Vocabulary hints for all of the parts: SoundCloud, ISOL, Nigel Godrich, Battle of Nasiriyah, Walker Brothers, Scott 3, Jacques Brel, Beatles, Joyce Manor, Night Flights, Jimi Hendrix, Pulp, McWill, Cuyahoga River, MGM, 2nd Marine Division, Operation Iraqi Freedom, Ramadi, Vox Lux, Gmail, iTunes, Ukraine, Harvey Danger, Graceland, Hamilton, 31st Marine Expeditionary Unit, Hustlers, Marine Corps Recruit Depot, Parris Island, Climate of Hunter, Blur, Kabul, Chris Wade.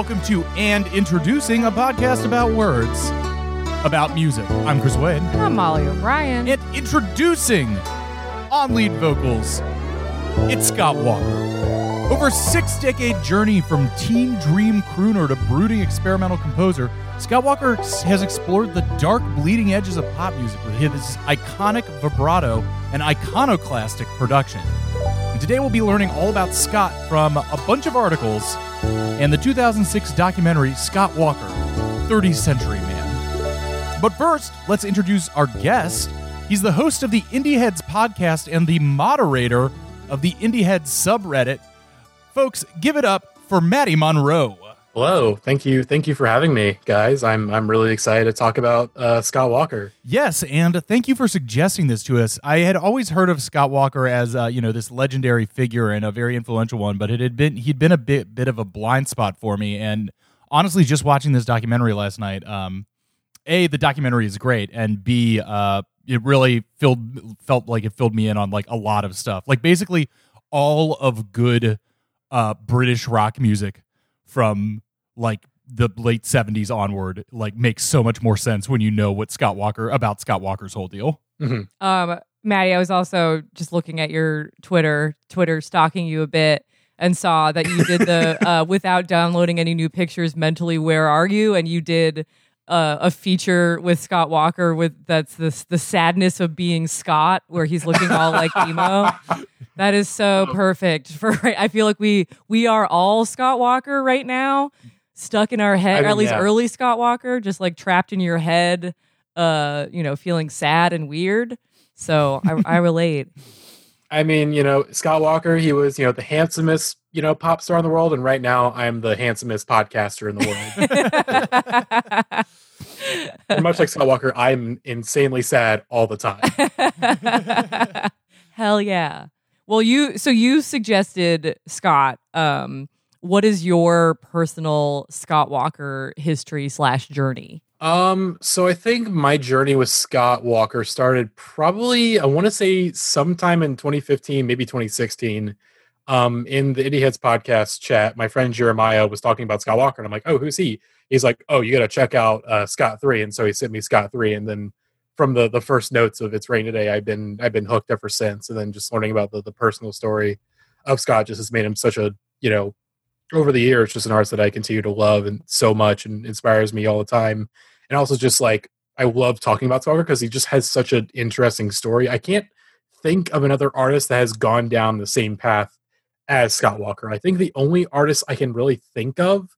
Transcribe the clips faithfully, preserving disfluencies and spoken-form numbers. welcome to And Introducing, a podcast about words, about music. I'm Chris Wade. And I'm Molly O'Brien. And introducing, on lead vocals, it's Scott Walker. Over a six-decade journey from teen dream crooner to brooding experimental composer, Scott Walker has explored the dark, bleeding edges of pop music with his iconic vibrato and iconoclastic production. Today we'll be learning all about Scott from a bunch of articles and the two thousand six documentary Scott Walker, thirtieth Century Man. But first, let's introduce our guest. He's the host of the Indie Heads podcast and the moderator of the Indie Heads subreddit. Folks, give it up for Matty Monroe. Hello. Thank you. Thank you for having me, guys. I'm I'm really excited to talk about uh, Scott Walker. Yes, and thank you for suggesting this to us. I had always heard of Scott Walker as uh, you know, this legendary figure and a very influential one, but it had been he'd been a bit bit of a blind spot for me. And honestly, just watching this documentary last night, um, A, the documentary is great, and B, uh, it really filled felt like it filled me in on like a lot of stuff. Like basically all of good uh, British rock music from like the late seventies onward, like makes so much more sense when you know what Scott Walker about Scott Walker's whole deal. Mm-hmm. Um, Maddie, I was also just looking at your Twitter, Twitter stalking you a bit, and saw that you did the uh, without downloading any new pictures mentally, where are you? And you did uh, a feature with Scott Walker with that's the the sadness of being Scott, where he's looking all like emo. That is so perfect for right. I feel like we we are all Scott Walker right now, stuck in our head, I mean, or at least yeah. early Scott Walker, just like trapped in your head, uh, you know, feeling sad and weird. So I, I relate. I mean, you know, Scott Walker, he was, you know, the handsomest, you know, pop star in the world, and right now I'm the handsomest podcaster in the world. Much like Scott Walker, I'm insanely sad all the time. Hell yeah. Well, you so you suggested Scott. Um, what is your personal Scott Walker history slash journey? Um, so I think my journey with Scott Walker started probably, I want to say sometime in twenty fifteen, maybe twenty sixteen. Um, in the Indie Heads podcast chat, my friend Jeremiah was talking about Scott Walker, and I'm like, "Oh, who's he?" He's like, "Oh, you got to check out uh, Scott three," and so he sent me Scott three, and then from the, the first notes of It's Rain Today, I've been I've been hooked ever since. And then just learning about the, the personal story of Scott just has made him such a, you know, over the years, just an artist that I continue to love and so much and inspires me all the time. And also just like, I love talking about Scott because he just has such an interesting story. I can't think of another artist that has gone down the same path as Scott Walker. I think the only artist I can really think of,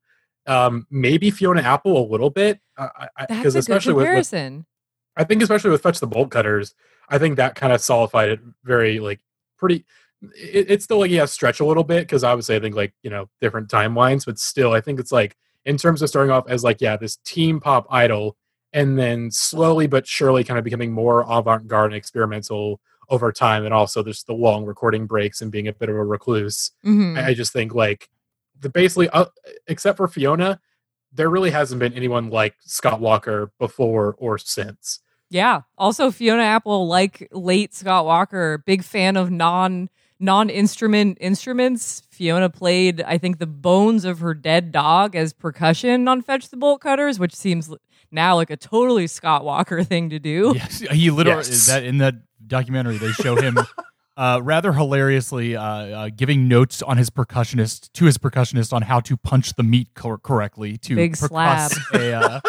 um, maybe Fiona Apple a little bit. Uh, That's I, a good comparison. With, with, I think especially with Fetch the Bolt Cutters, I think that kind of solidified it very, like, pretty... It, it's still, like, yeah, stretch a little bit, because obviously I think, like, you know, different timelines, but still I think it's, like, in terms of starting off as, like, yeah, this teen pop idol, and then slowly but surely kind of becoming more avant-garde and experimental over time, and also there's the long recording breaks and being a bit of a recluse. Mm-hmm. I, I just think, like, the basically, uh, except for Fiona, there really hasn't been anyone like Scott Walker before or since. Yeah. Also, Fiona Apple, like late Scott Walker, big fan of non, non-instrument instruments. Fiona played, I think, the bones of her dead dog as percussion on Fetch the Bolt Cutters, which seems now like a totally Scott Walker thing to do. Yes, he literally, yes. Is that in that documentary, they show him uh, rather hilariously uh, uh, giving notes on his percussionist to his percussionist on how to punch the meat cor- correctly to Big percuss slab. a uh,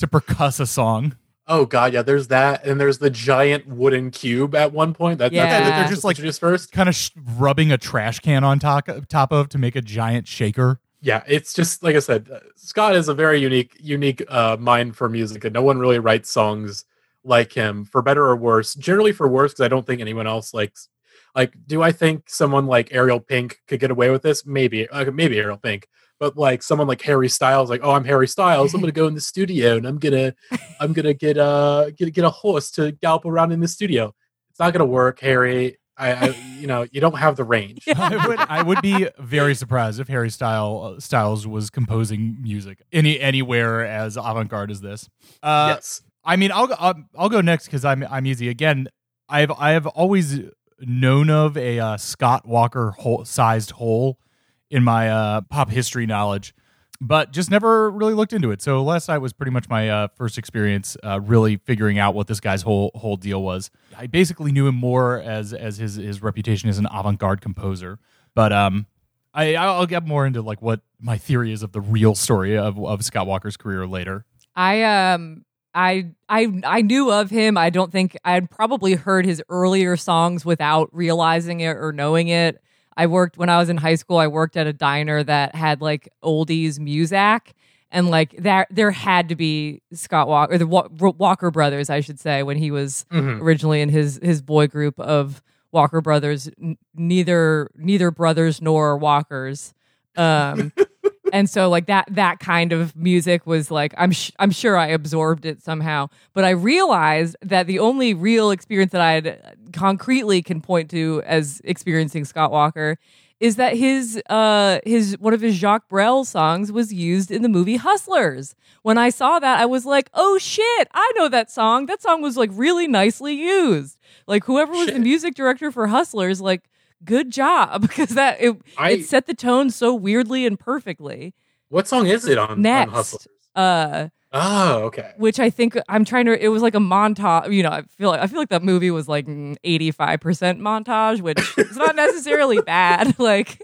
to percuss a song. Oh god, yeah. There's that, and there's the giant wooden cube at one point. That, yeah, that's, that they're just like just first kind of sh- rubbing a trash can on top top of to make a giant shaker. Yeah, it's just like I said. Uh, Scott is a very unique unique uh, mind for music, and no one really writes songs like him, for better or worse. Generally for worse, because I don't think anyone else likes. Like, do I think someone like Ariel Pink could get away with this? Maybe, uh, maybe Ariel Pink, but like someone like Harry Styles, like, oh, I'm Harry Styles. I'm gonna go in the studio and I'm gonna, I'm gonna get a uh, get get a horse to gallop around in the studio. It's not gonna work, Harry. I, I you know, you don't have the range. I would, I would be very surprised if Harry Style, uh, Styles was composing music any anywhere as avant-garde as this. Uh, yes, I mean, I'll I'll, I'll go next because I'm I'm easy again. I've I've always known of a uh, Scott Walker hole, sized hole in my uh, pop history knowledge. but just never really looked into it. So last night was pretty much my uh, first experience uh, really figuring out what this guy's whole whole deal was. I basically knew him more as as his, his reputation as an avant-garde composer, but um, I, I'll get more into like what my theory is of the real story of, of Scott Walker's career later. I um I I I knew of him. I don't think I'd probably heard his earlier songs without realizing it or knowing it. I worked when I was in high school. I worked at a diner that had like oldies Muzak, and like that there had to be Scott Walker or the Wa- Walker Brothers, I should say, when he was mm-hmm. originally in his his boy group of Walker Brothers. N- neither neither brothers nor Walkers. Um, and so like that that kind of music was like I'm sh- I'm sure I absorbed it somehow. But I realized that the only real experience that I'd concretely can point to as experiencing Scott Walker is that his uh his one of his Jacques Brel songs was used in the movie Hustlers. When I saw that, I was like, oh shit, I know that song. That song was like really nicely used. Like whoever was shit. the music director for Hustlers, like good job, because that it, I, it set the tone so weirdly and perfectly. What song is it on, Next, on Hustlers? Uh, Oh, okay. Which I think I'm trying to. It was like a montage. You know, I feel like I feel like that movie was like eighty-five percent montage, which is not necessarily bad. Like,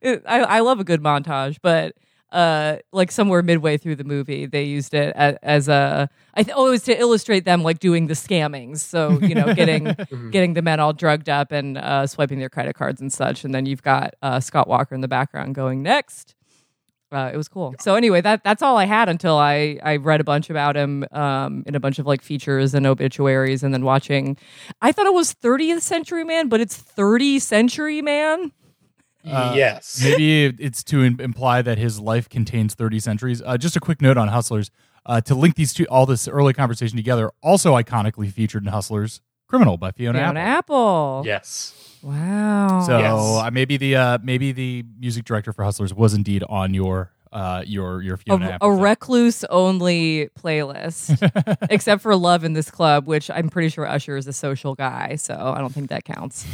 it, I, I love a good montage, but uh, like somewhere midway through the movie, they used it as, as a. I th- oh, it was to illustrate them like doing the scammings. So you know, getting getting the men all drugged up and uh, swiping their credit cards and such, and then you've got uh, Scott Walker in the background going next. Uh, it was cool. So anyway, that that's all I had until I, I read a bunch about him um, in a bunch of like features and obituaries, and then watching. I thought it was thirtieth Century Man, but it's thirty Century Man. Uh, yes. Maybe it's to im- imply that his life contains thirty centuries. Uh, just a quick note on Hustlers. Uh, to link these two, all this early conversation together, also iconically featured in Hustlers, Criminal by Fiona, Fiona Apple. Apple. Yes. Wow. So yes. uh, maybe the uh, maybe the music director for Hustlers was indeed on your uh, your your Fiona a, Apple a recluse only playlist, except for Love in This Club, which I'm pretty sure Usher is a social guy, so I don't think that counts.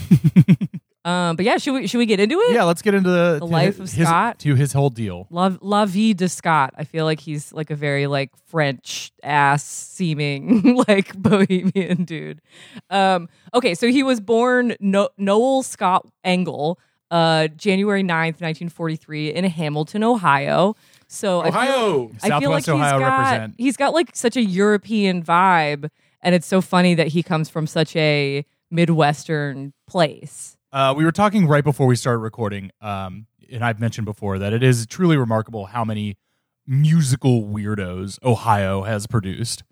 um, but yeah, should we should we get into it? Yeah, let's get into the, the life his, of Scott his, to his whole deal. Love La Vie de Scott. I feel like he's like a very like French ass seeming like bohemian dude. Um, Okay, so he was born no- Noel Scott Engel, uh, January ninth, nineteen forty-three, in Hamilton, Ohio. So Ohio! I feel, I feel like he's Ohio got, represent. He's got like such a European vibe, and it's so funny that he comes from such a Midwestern place. Uh, we were talking right before we started recording, um, and I've mentioned before that it is truly remarkable how many musical weirdos Ohio has produced.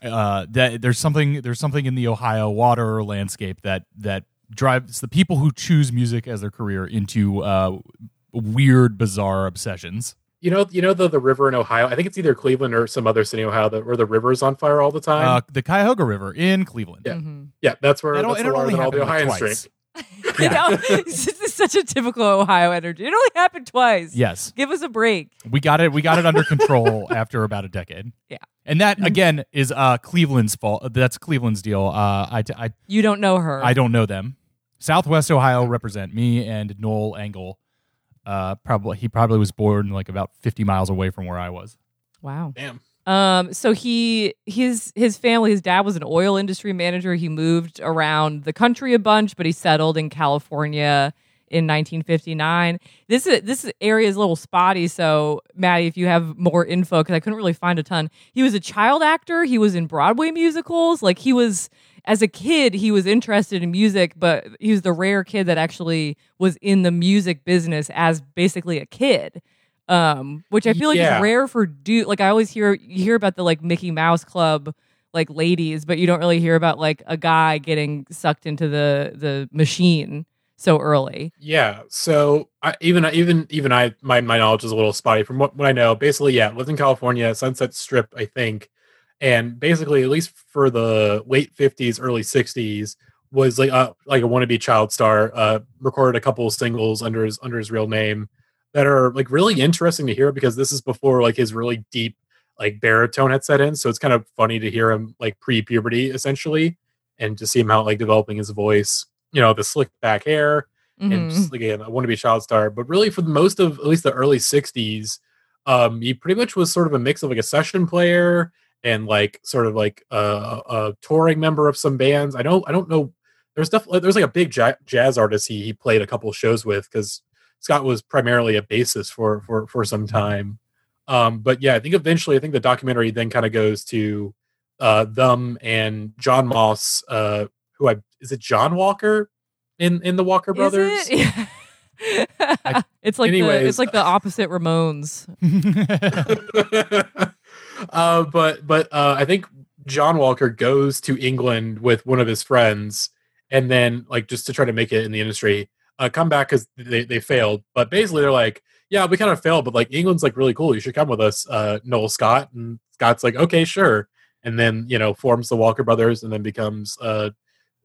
Uh, that there's something there's something in the Ohio water landscape that that drives the people who choose music as their career into uh, weird, bizarre obsessions. You know, you know the the river in Ohio. I think it's either Cleveland or some other city in Ohio that, where the river's on fire all the time. Uh, the Cuyahoga River in Cleveland. Yeah, mm-hmm. yeah, that's where that's the water that all the Ohioans like drink. Yeah. This is such a typical Ohio energy. It only happened twice. Yes. Give us a break. We got it. We got it under control after about a decade. Yeah. And that again is uh, Cleveland's fault. That's Cleveland's deal. Uh, I, I. You don't know her. I don't know them. Southwest Ohio represent me and Noel Engel. Uh, probably he probably was born like about fifty miles away from where I was. Wow. Damn. Um, so he, his, his family, his dad was an oil industry manager. He moved around the country a bunch, but he settled in California in nineteen fifty-nine. This is, this area is a little spotty. So Maddie, if you have more info, cause I couldn't really find a ton. He was a child actor. He was in Broadway musicals. Like he was, as a kid, he was interested in music, but he was the rare kid that actually was in the music business as basically a kid. Um, which I feel like yeah. is rare for dude. Like I always hear you hear about the like Mickey Mouse Club, like ladies, but you don't really hear about like a guy getting sucked into the the machine so early. Yeah. So I, even even even I my my knowledge is a little spotty from what, what I know. Basically, yeah, lived in California, Sunset Strip, I think, and basically at least for the late fifties, early sixties, was like a, like a wannabe child star. Uh, recorded a couple of singles under his under his real name that are like really interesting to hear because this is before like his really deep like baritone had set in. So it's kind of funny to hear him like pre-puberty essentially and to see him out like developing his voice, you know, the slick back hair mm-hmm. and just, again, I want to be a child star, but really for the most of at least the early sixties, um, he pretty much was sort of a mix of like a session player and like sort of like a, a touring member of some bands. I don't, I don't know. There's definitely, there's like a big jazz artist he, he played a couple shows with, because Scott was primarily a bassist for, for, for some time. Um, but yeah, I think eventually, I think the documentary then kind of goes to uh, them and John Moss, uh, who I, is it John Walker in, in the Walker Brothers? Is it? Yeah. I, it's like anyways, the, it's like the opposite Ramones. uh, but but uh, I think John Walker goes to England with one of his friends, and then like just to try to make it in the industry, uh, come back because they, they failed. But basically, they're like, yeah, we kind of failed, but like England's like really cool. You should come with us, uh, Noel Scott. And Scott's like, okay, sure. And then you know forms the Walker Brothers, and then becomes uh,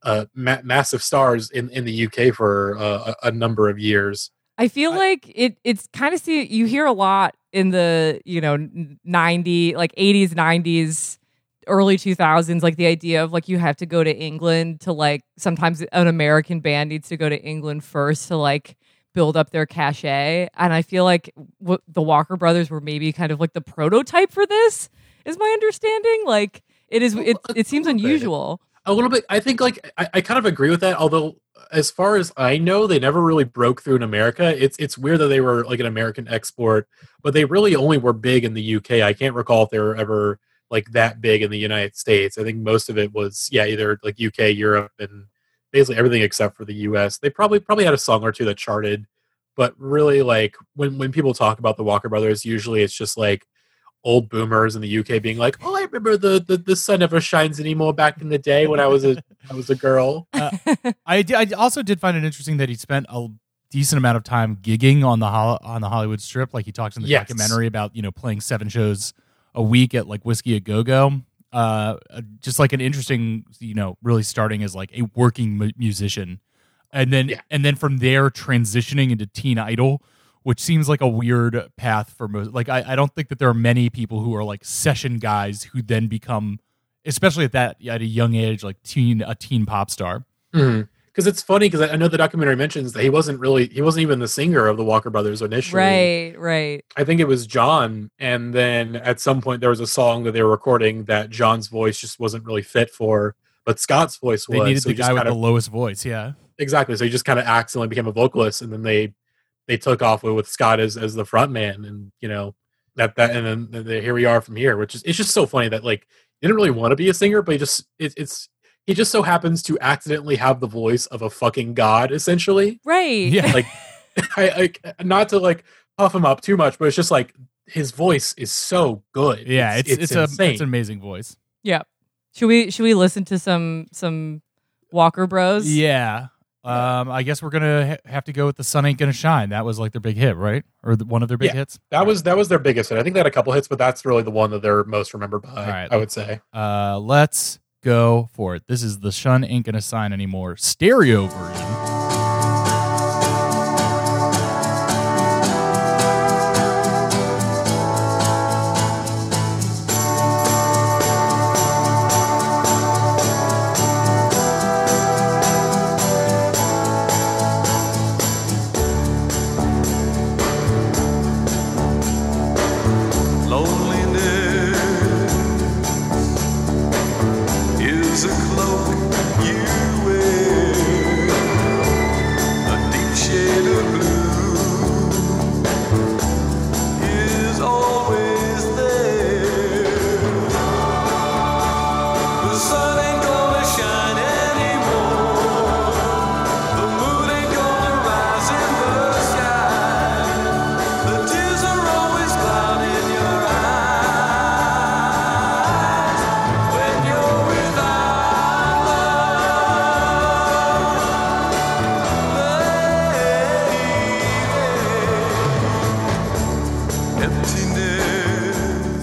uh, ma- massive stars in, in the U K for uh, a, a number of years. I feel I, like it. It's kind of see you hear a lot in the you know ninety like eighties, nineties, early two thousands, like the idea of like you have to go to England to like sometimes an American band needs to go to England first to like build up their cachet. And I feel like w- the Walker Brothers were maybe kind of like the prototype for this, is my understanding. Like it is, it, it seems unusual. A little bit. I think like, I, I kind of agree with that. Although as far as I know, they never really broke through in America. It's, it's weird that they were like an American export, but they really only were big in the U K. I can't recall if they were ever like that big in the United States. I think most of it was, yeah, either like U K, Europe, and basically everything except for the U S. They probably probably had a song or two that charted, but really like when, when people talk about the Walker Brothers, usually it's just like old boomers in the U K being like, "Oh, I remember the the, the sun never shines anymore back in the day when I was a I was a girl." Uh, I, I also did find it interesting that he spent a decent amount of time gigging on the on the Hollywood Strip. Like he talks in the yes. documentary about you know playing seven shows a week at like Whiskey a Go Go. Uh, just like an interesting, you know, really starting as like a working mu- musician, and then yeah. and then from there transitioning into teen idol, which seems like a weird path for most. Like I, I don't think that there are many people who are like session guys who then become, especially at that at a young age, like teen a teen pop star. Mm-hmm. Because it's funny because I know the documentary mentions that he wasn't really he wasn't even the singer of the Walker Brothers initially. Right, right. I think it was John, and then at some point there was a song that they were recording that John's voice just wasn't really fit for, but Scott's voice was. They needed so the guy kinda, with the lowest voice, yeah. Exactly. So he just kind of accidentally became a vocalist, and then they they took off with, with Scott as as the front man, and you know that that and then the, here we are from here, which is it's just so funny that like he didn't really want to be a singer, but he just it, it's. He just so happens to accidentally have the voice of a fucking god, essentially. Right. Yeah. Like, I, I, not to like puff him up too much, but it's just like his voice is so good. Yeah, it's it's, it's, it's a it's an amazing voice. Yeah. Should we should we listen to some some Walker Bros? Yeah. Um. I guess we're gonna ha- have to go with the Sun Ain't Gonna Shine. That was like their big hit, right? Or the, one of their big yeah, hits. That All was right. that was their biggest hit. I think they had a couple hits, but that's really the one that they're most remembered by. All right. I would say. Uh. Let's. Go for it. This is the Sun Ain't Gonna Shine Anymore stereo version.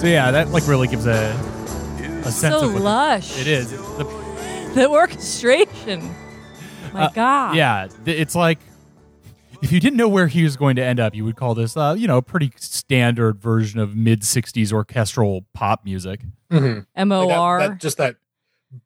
Yeah, that like really gives a a sense so of what lush. It, it is the, the orchestration. My uh, God, yeah, it's like if you didn't know where he was going to end up, you would call this, uh, you know, a pretty standard version of mid sixties orchestral pop music. Mm-hmm. M O R, like that, that, just that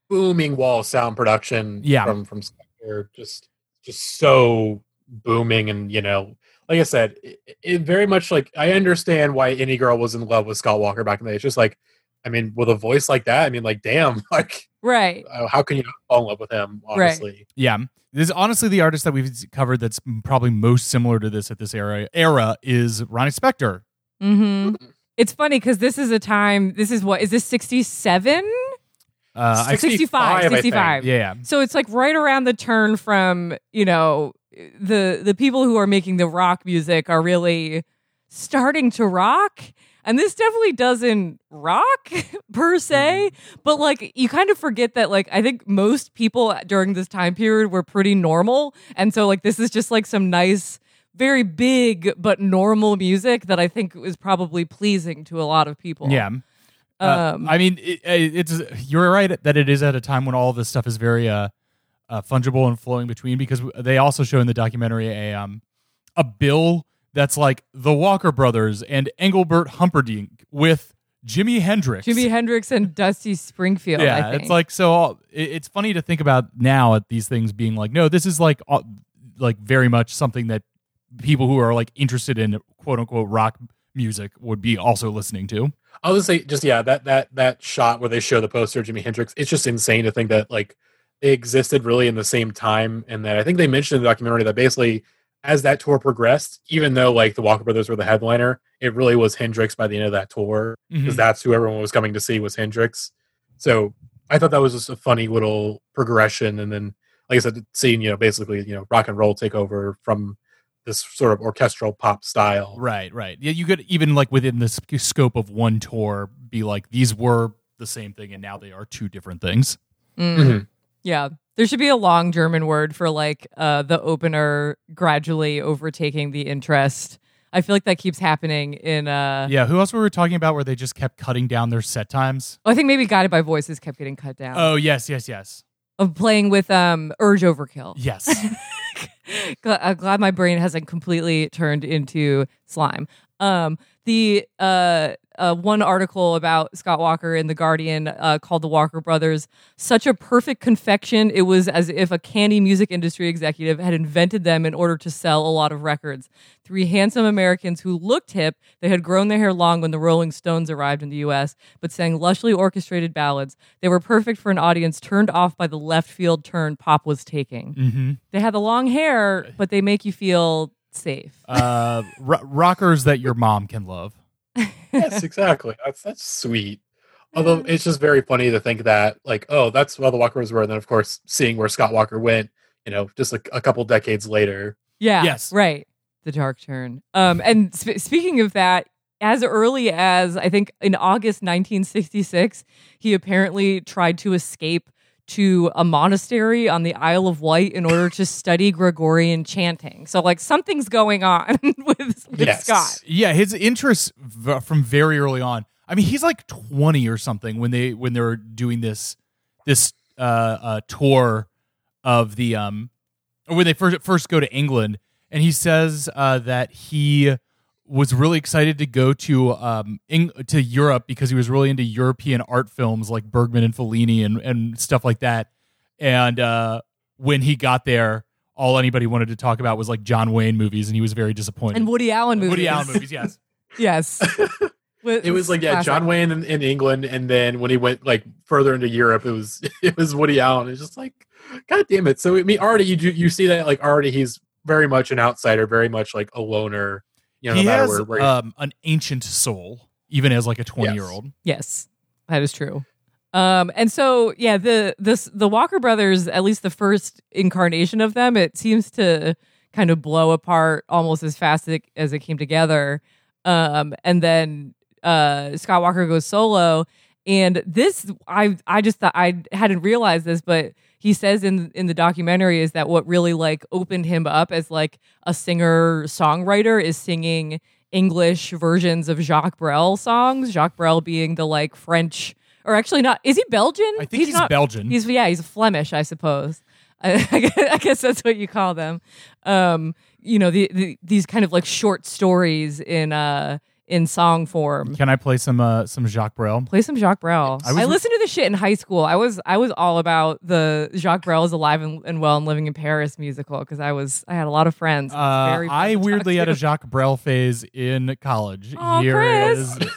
booming wall sound production. Yeah. from from Scott, just just so booming, and you know, like I said, it, it very much like I understand why any girl was in love with Scott Walker back in the day. It's just like, I mean, with a voice like that, I mean, like, damn, like, right. How can you not fall in love with him? Honestly, right. Yeah. This is honestly the artist that we've covered that's probably most similar to this at this era. Era is Ronnie Spector. Mm-hmm. It's funny because this is a time. This is what is this sixty-seven? Uh, sixty-five. sixty-five. Yeah. So it's like right around the turn from, you know, the the people who are making the rock music are really starting to rock. And this definitely doesn't rock per se, but like you kind of forget that like I think most people during this time period were pretty normal. And so like this is just like some nice, very big but normal music that I think is probably pleasing to a lot of people. Yeah. Um, uh, I mean, it, it's you're right that it is at a time when all of this stuff is very uh, uh, fungible and flowing between, because they also show in the documentary a um, a bill that's like the Walker Brothers and Engelbert Humperdinck with Jimi Hendrix. Jimi Hendrix and Dusty Springfield. Yeah, I think. It's like, so it's funny to think about now at these things being like, no, this is like like very much something that people who are like interested in quote unquote rock music would be also listening to. I was gonna say, just yeah, that that that shot where they show the poster of Jimi Hendrix, it's just insane to think that like they existed really in the same time, and that I think they mentioned in the documentary that basically as that tour progressed, even though like the Walker Brothers were the headliner, it really was Hendrix by the end of that tour, because mm-hmm. that's who everyone was coming to see was Hendrix. So I thought that was just a funny little progression, and then like I said, seeing you know basically you know rock and roll take over from this sort of orchestral pop style. Right, right. Yeah, you could even like within the sc- scope of one tour be like, these were the same thing and now they are two different things. Mm. Mm-hmm. Yeah. There should be a long German word for like uh, the opener gradually overtaking the interest. I feel like that keeps happening in... Uh, yeah, who else were we talking about where they just kept cutting down their set times? Oh, I think maybe Guided by Voices kept getting cut down. Oh, yes, yes, yes. Of playing with um, Urge Overkill. Yes. I'm glad my brain hasn't completely turned into slime. Um, the uh, uh, one article about Scott Walker in The Guardian uh, called The Walker Brothers such a perfect confection. It was as if a candy music industry executive had invented them in order to sell a lot of records. Three handsome Americans who looked hip. They had grown their hair long when the Rolling Stones arrived in the U S, but sang lushly orchestrated ballads. They were perfect for an audience turned off by the left field turn pop was taking. Mm-hmm. They had the long hair, but they make you feel... safe. uh, ro- rockers that your mom can love. Yes, exactly. That's that's sweet. Although it's just very funny to think that, like, oh, that's what the Walkers were. And then, of course, seeing where Scott Walker went, you know, just like a couple decades later. Yeah. Yes. Right. The dark turn. Um, and sp- speaking of that, as early as I think in August nineteen sixty-six, he apparently tried to escape to a monastery on the Isle of Wight in order to study Gregorian chanting. So, like, something's going on with, with yes. Scott. Yeah, his interests v- from very early on. I mean, he's like twenty or something when they when they're doing this this uh, uh, tour of the um, or when they first first go to England, and he says uh, that he was really excited to go to um in, to Europe because he was really into European art films like Bergman and Fellini and, and stuff like that. And uh, when he got there, all anybody wanted to talk about was like John Wayne movies, and he was very disappointed. And Woody Allen movies. Woody Allen movies, yes. Yes. It was like, yeah, John Wayne in, in England, and then when he went like further into Europe, it was it was Woody Allen. It's just like, God damn it. So I mean, already you do, you see that like already he's very much an outsider, very much like a loner. You know, he no has where, where um, an ancient soul, even as like a twenty-year-old. Yes. yes, that is true. Um, and so, yeah, the this the Walker Brothers, at least the first incarnation of them, it seems to kind of blow apart almost as fast as it, as it came together. Um, and then uh, Scott Walker goes solo. And this, I I just thought, I hadn't realized this, but he says in in the documentary is that what really like opened him up as like a singer songwriter is singing English versions of Jacques Brel songs. Jacques Brel being the like French, or actually not. Is he Belgian? I think he's, he's not, Belgian. He's yeah, he's Flemish, I suppose. I, I, guess, I guess that's what you call them. Um, you know, the, the these kind of like short stories in uh in song form. Can I play some uh, some Jacques Brel? Play some Jacques Brel. I, was, I listened to this shit in high school. I was I was all about the Jacques Brel is alive and, and well and living in Paris musical because I was I had a lot of friends. Uh, very fun I weirdly to. had a Jacques Brel phase in college. Oh, Here Chris. Is.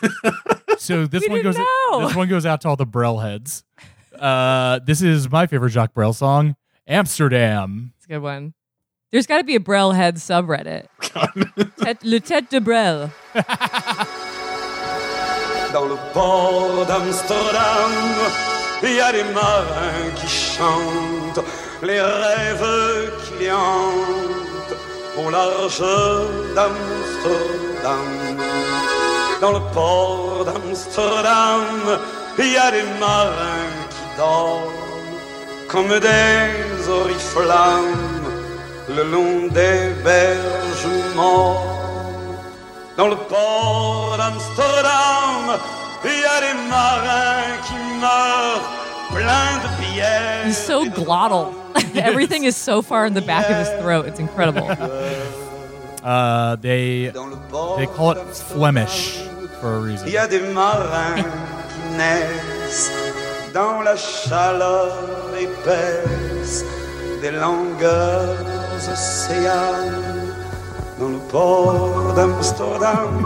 So this we one goes. Know. This one goes out to all the Brel heads. Uh, this is my favorite Jacques Brel song, Amsterdam. It's a good one. There's got to be a Brel head subreddit. Tête, le tête de Brel. Dans le port d'Amsterdam, il y a des marins qui chantent les rêves qui les hantent au large d'Amsterdam. Dans le port d'Amsterdam, il y a des marins qui dorment comme des oriflammes le long des berges morts. Dans le port d'Amsterdam, il y a des marins qui meurent plein de billets. He's so glottal. Everything is so far in the back of his throat. It's incredible. uh, they, they call it Flemish for a reason. Il y a des marins qui naissent dans la chaleur épaisse des longueurs océanes. Dans le port d'Amsterdam,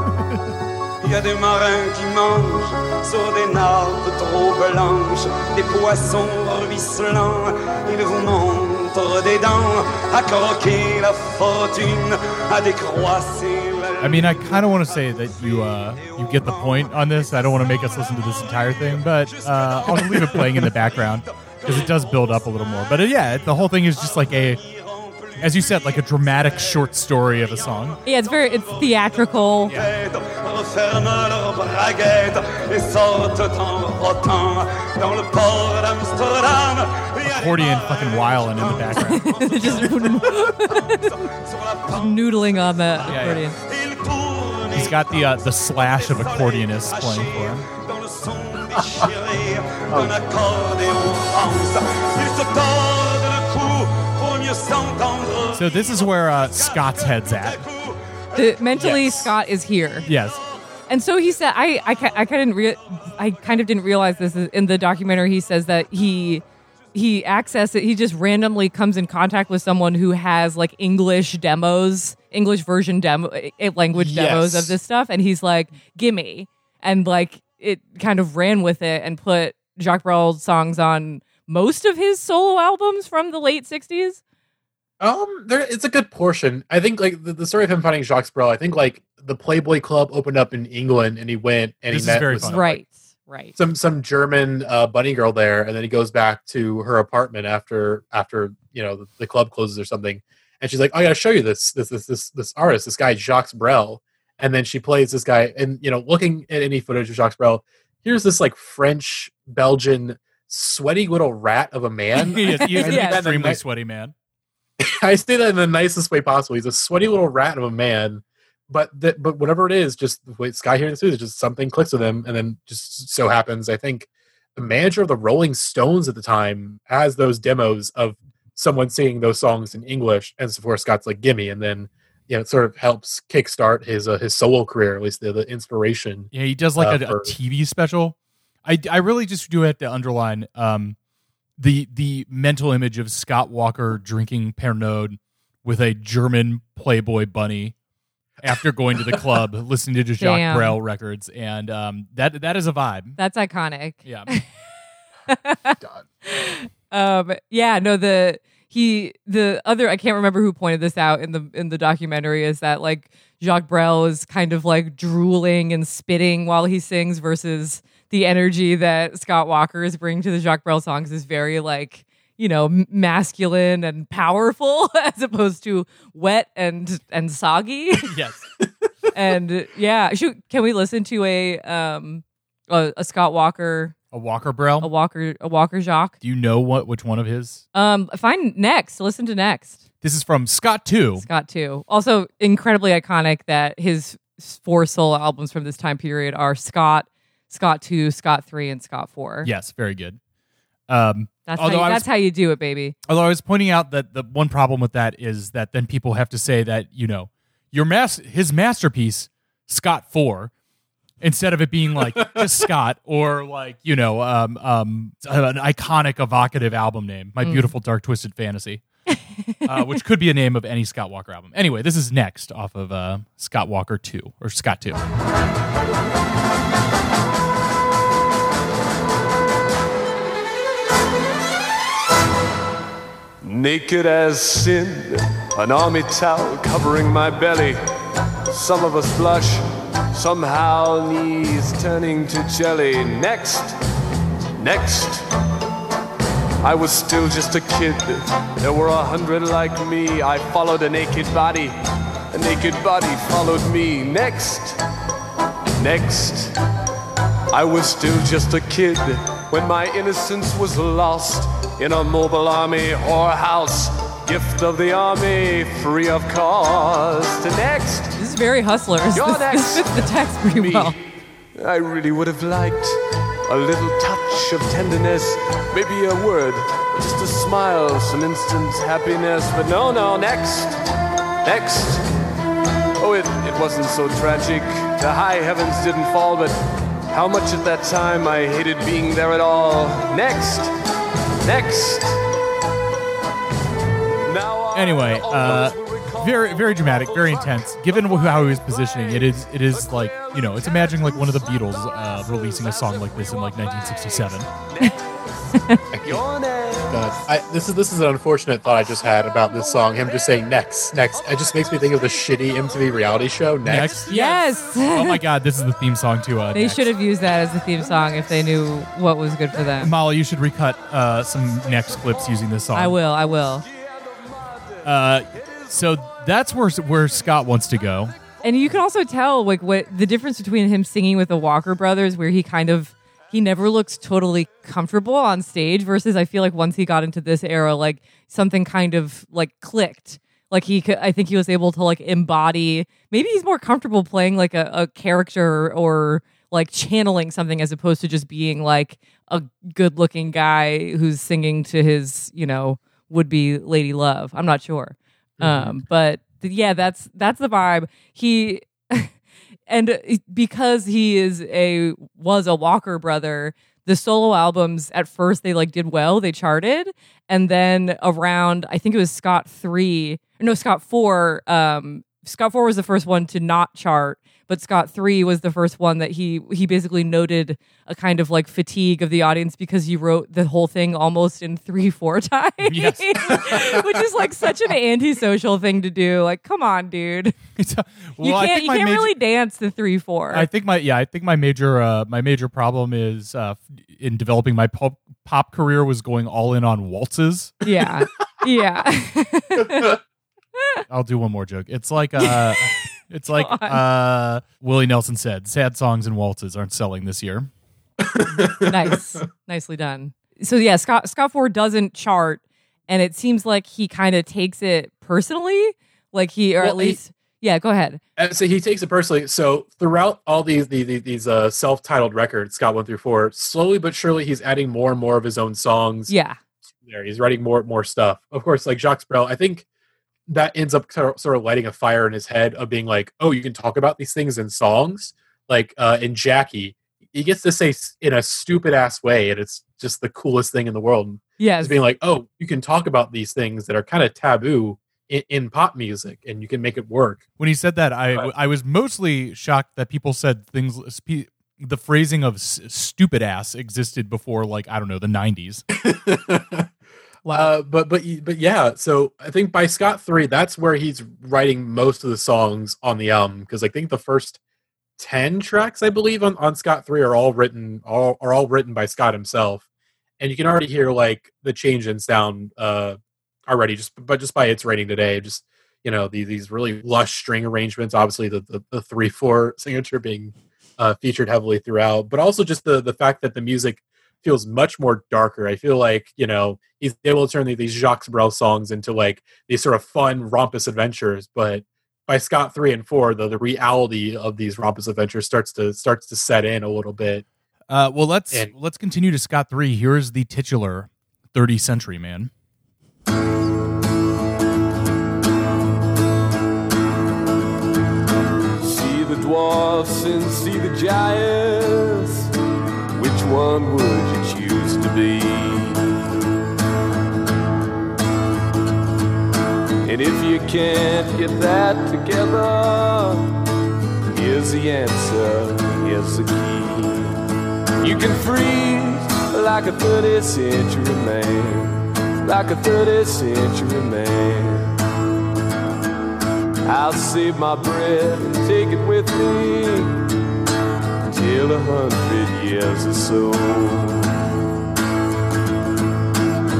il y a des marins qui mangent sur des nappes trop blanches, des poissons ruisselants. Ils vous montrent des dents à croquer la fortune, à décroisser la lune. I mean, I kind of want to say that you uh, you get the point on this. I don't want to make us listen to this entire thing, but uh, I'll leave it playing in the background because it does build up a little more. But uh, yeah, the whole thing is just like a, as you said, like a dramatic short story of a song. Yeah, it's very, it's theatrical. Yeah. Accordion fucking wilding in the background. Just noodling on the accordion. Yeah, yeah. He's got the uh, the slash of accordionists playing for him. Oh. So this is where uh, Scott's head's at. The, mentally, yes. Scott is here. Yes. And so he said, I, I, I kind of rea- I kind of didn't realize this in the documentary. He says that he he accessed it. He just randomly comes in contact with someone who has like English demos, English version demo, language yes. demos of this stuff, and he's like, "Gimme," and like. It kind of ran with it and put Jacques Brel songs on most of his solo albums from the late sixties. Um, there, it's a good portion. I think like the, the story of him finding Jacques Brel, I think like the Playboy Club opened up in England and he went and this he met very with some, right, like, right. some some German uh, bunny girl there, and then he goes back to her apartment after after you know the, the club closes or something, and she's like, "I gotta show you this this this this this artist, this guy Jacques Brel." And then she plays this guy, and you know, looking at any footage of Jacques Brel, here's this like French Belgian sweaty little rat of a man. He is, he is an extremely ni- sweaty man. I say that in the nicest way possible. He's a sweaty little rat of a man, but th- but whatever it is, just the way this guy here in the studio, just something clicks with him, and then just so happens, I think the manager of the Rolling Stones at the time has those demos of someone singing those songs in English, and so forth. Scott's like, "Gimme," and then. Yeah, it sort of helps kickstart his uh, his solo career, at least the, the inspiration. Yeah, he does like uh, a, for... a T V special. I, I really just do have to underline um, the the mental image of Scott Walker drinking Pernod with a German Playboy bunny after going to the club, listening to Jacques Damn. Brel records, and um, that that is a vibe. That's iconic. Yeah. God. Um. Yeah. No. The. He, the other, I can't remember who pointed this out in the in the documentary, is that like Jacques Brel is kind of like drooling and spitting while he sings versus the energy that Scott Walker is bringing to the Jacques Brel songs is very like, you know, masculine and powerful as opposed to wet and, and soggy. Yes. And yeah, shoot, can we listen to a um a, a Scott Walker... A Walker Brel? A Walker a Walker Jacques. Do you know what which one of his? Um, find next. Listen to next. This is from Scott two. Scott two. Also incredibly iconic that his four solo albums from this time period are Scott, Scott two, Scott three, and Scott four. Yes, very good. Um, that's, how you, was, that's how you do it, baby. Although I was pointing out that the one problem with that is that then people have to say that, you know, your mas- his masterpiece Scott four, instead of it being like just Scott, or like, you know, um, um, an iconic, evocative album name, My mm. Beautiful Dark Twisted Fantasy, uh, which could be a name of any Scott Walker album. Anyway, this is next off of uh, Scott Walker two, or Scott two. Naked as sin, an army towel covering my belly. Some of us blush, somehow knees turning to jelly. Next, next. I was still just a kid. There were a hundred like me. I followed a naked body. A naked body followed me. Next, next. I was still just a kid when my innocence was lost in a mobile army whorehouse. Gift of the army, free of cost. Next. This is very Hustlers. You're next. This fits the text pretty me. Well. I really would have liked a little touch of tenderness, maybe a word, just a smile, some instant happiness. But no, no, next, next. Oh, it, it wasn't so tragic. The high heavens didn't fall, but how much at that time I hated being there at all. Next, next. Anyway, uh, very, very dramatic, very intense. Given how he was positioning, it is, it is like, you know, it's imagining like one of the Beatles uh, releasing a song like this in like nineteen sixty-seven. I, this is this is an unfortunate thought I just had about this song. Him just saying next, next. It just makes me think of the shitty M T V reality show Next. Next? Yes. Oh my God, this is the theme song to uh, They Next. Should have used that as the theme song if they knew what was good for them. Molly, you should recut uh, some Next clips using this song. I will. I will. Uh, so that's where where Scott wants to go, and you can also tell like what the difference between him singing with the Walker Brothers, where he kind of he never looks totally comfortable on stage, versus I feel like once he got into this era, like something kind of like clicked. Like he, could, I think he was able to like embody. Maybe he's more comfortable playing like a, a character or like channeling something as opposed to just being like a good-looking guy who's singing to his, you know, would be lady love. I'm not sure. Um, but th- yeah, that's that's the vibe. He and because he is a was a Walker brother, the solo albums at first they like did well, they charted, and then around I think it was Scott three, no Scott four, um Scott four was the first one to not chart, but Scott three was the first one that he he basically noted a kind of like fatigue of the audience because he wrote the whole thing almost in three, four times, yes. Which is like such an antisocial thing to do. Like, come on, dude. Uh, well, you can't, you can't major, really dance the three, four. I think my, yeah, I think my major, uh, my major problem is uh, in developing my pop, pop career was going all in on waltzes. Yeah. Yeah. I'll do one more joke. It's like uh, it's like uh, Willie Nelson said, sad songs and waltzes aren't selling this year. Nice. Nicely done. So yeah, Scott Scott four doesn't chart, and it seems like he kind of takes it personally. Like he or well, at least he, yeah, go ahead. So he takes it personally. So throughout all these these, these uh, self-titled records, Scott one through four, slowly but surely he's adding more and more of his own songs. Yeah. There. He's writing more and more stuff. Of course, like Jacques Brel, I think that ends up sort of lighting a fire in his head of being like, oh, you can talk about these things in songs. Like uh, in Jackie, he gets to say in a stupid ass way, and it's just the coolest thing in the world. Yeah. It's being like, oh, you can talk about these things that are kind of taboo in, in pop music, and you can make it work. When he said that, I but, I was mostly shocked that people said things, the phrasing of s- stupid ass existed before, like, I don't know, the nineties. Wow. Uh, but but but yeah, so I think by Scott three, that's where he's writing most of the songs on the album, because I think the first ten tracks I believe on, on Scott three are all written all are all written by Scott himself, and you can already hear like the change in sound uh, already. Just but just by It's Raining Today, just you know these these really lush string arrangements. Obviously the the, the three four signature being uh, featured heavily throughout, but also just the the fact that the music feels much more darker. I feel like, you know, he's able to turn these Jacques Brel songs into like these sort of fun rompous adventures. But by Scott three and four, the, the reality of these rompous adventures starts to starts to set in a little bit. Uh, well, let's and, let's continue to Scott three. Here's the titular thirtieth Century Man. See the dwarf. else and see the giants, which one would you choose to be? And if you can't get that together, here's the answer, here's the key. You can freeze like a thirtieth century man, like a thirtieth century man. I'll save my breath and take it with me till a hundred years or so.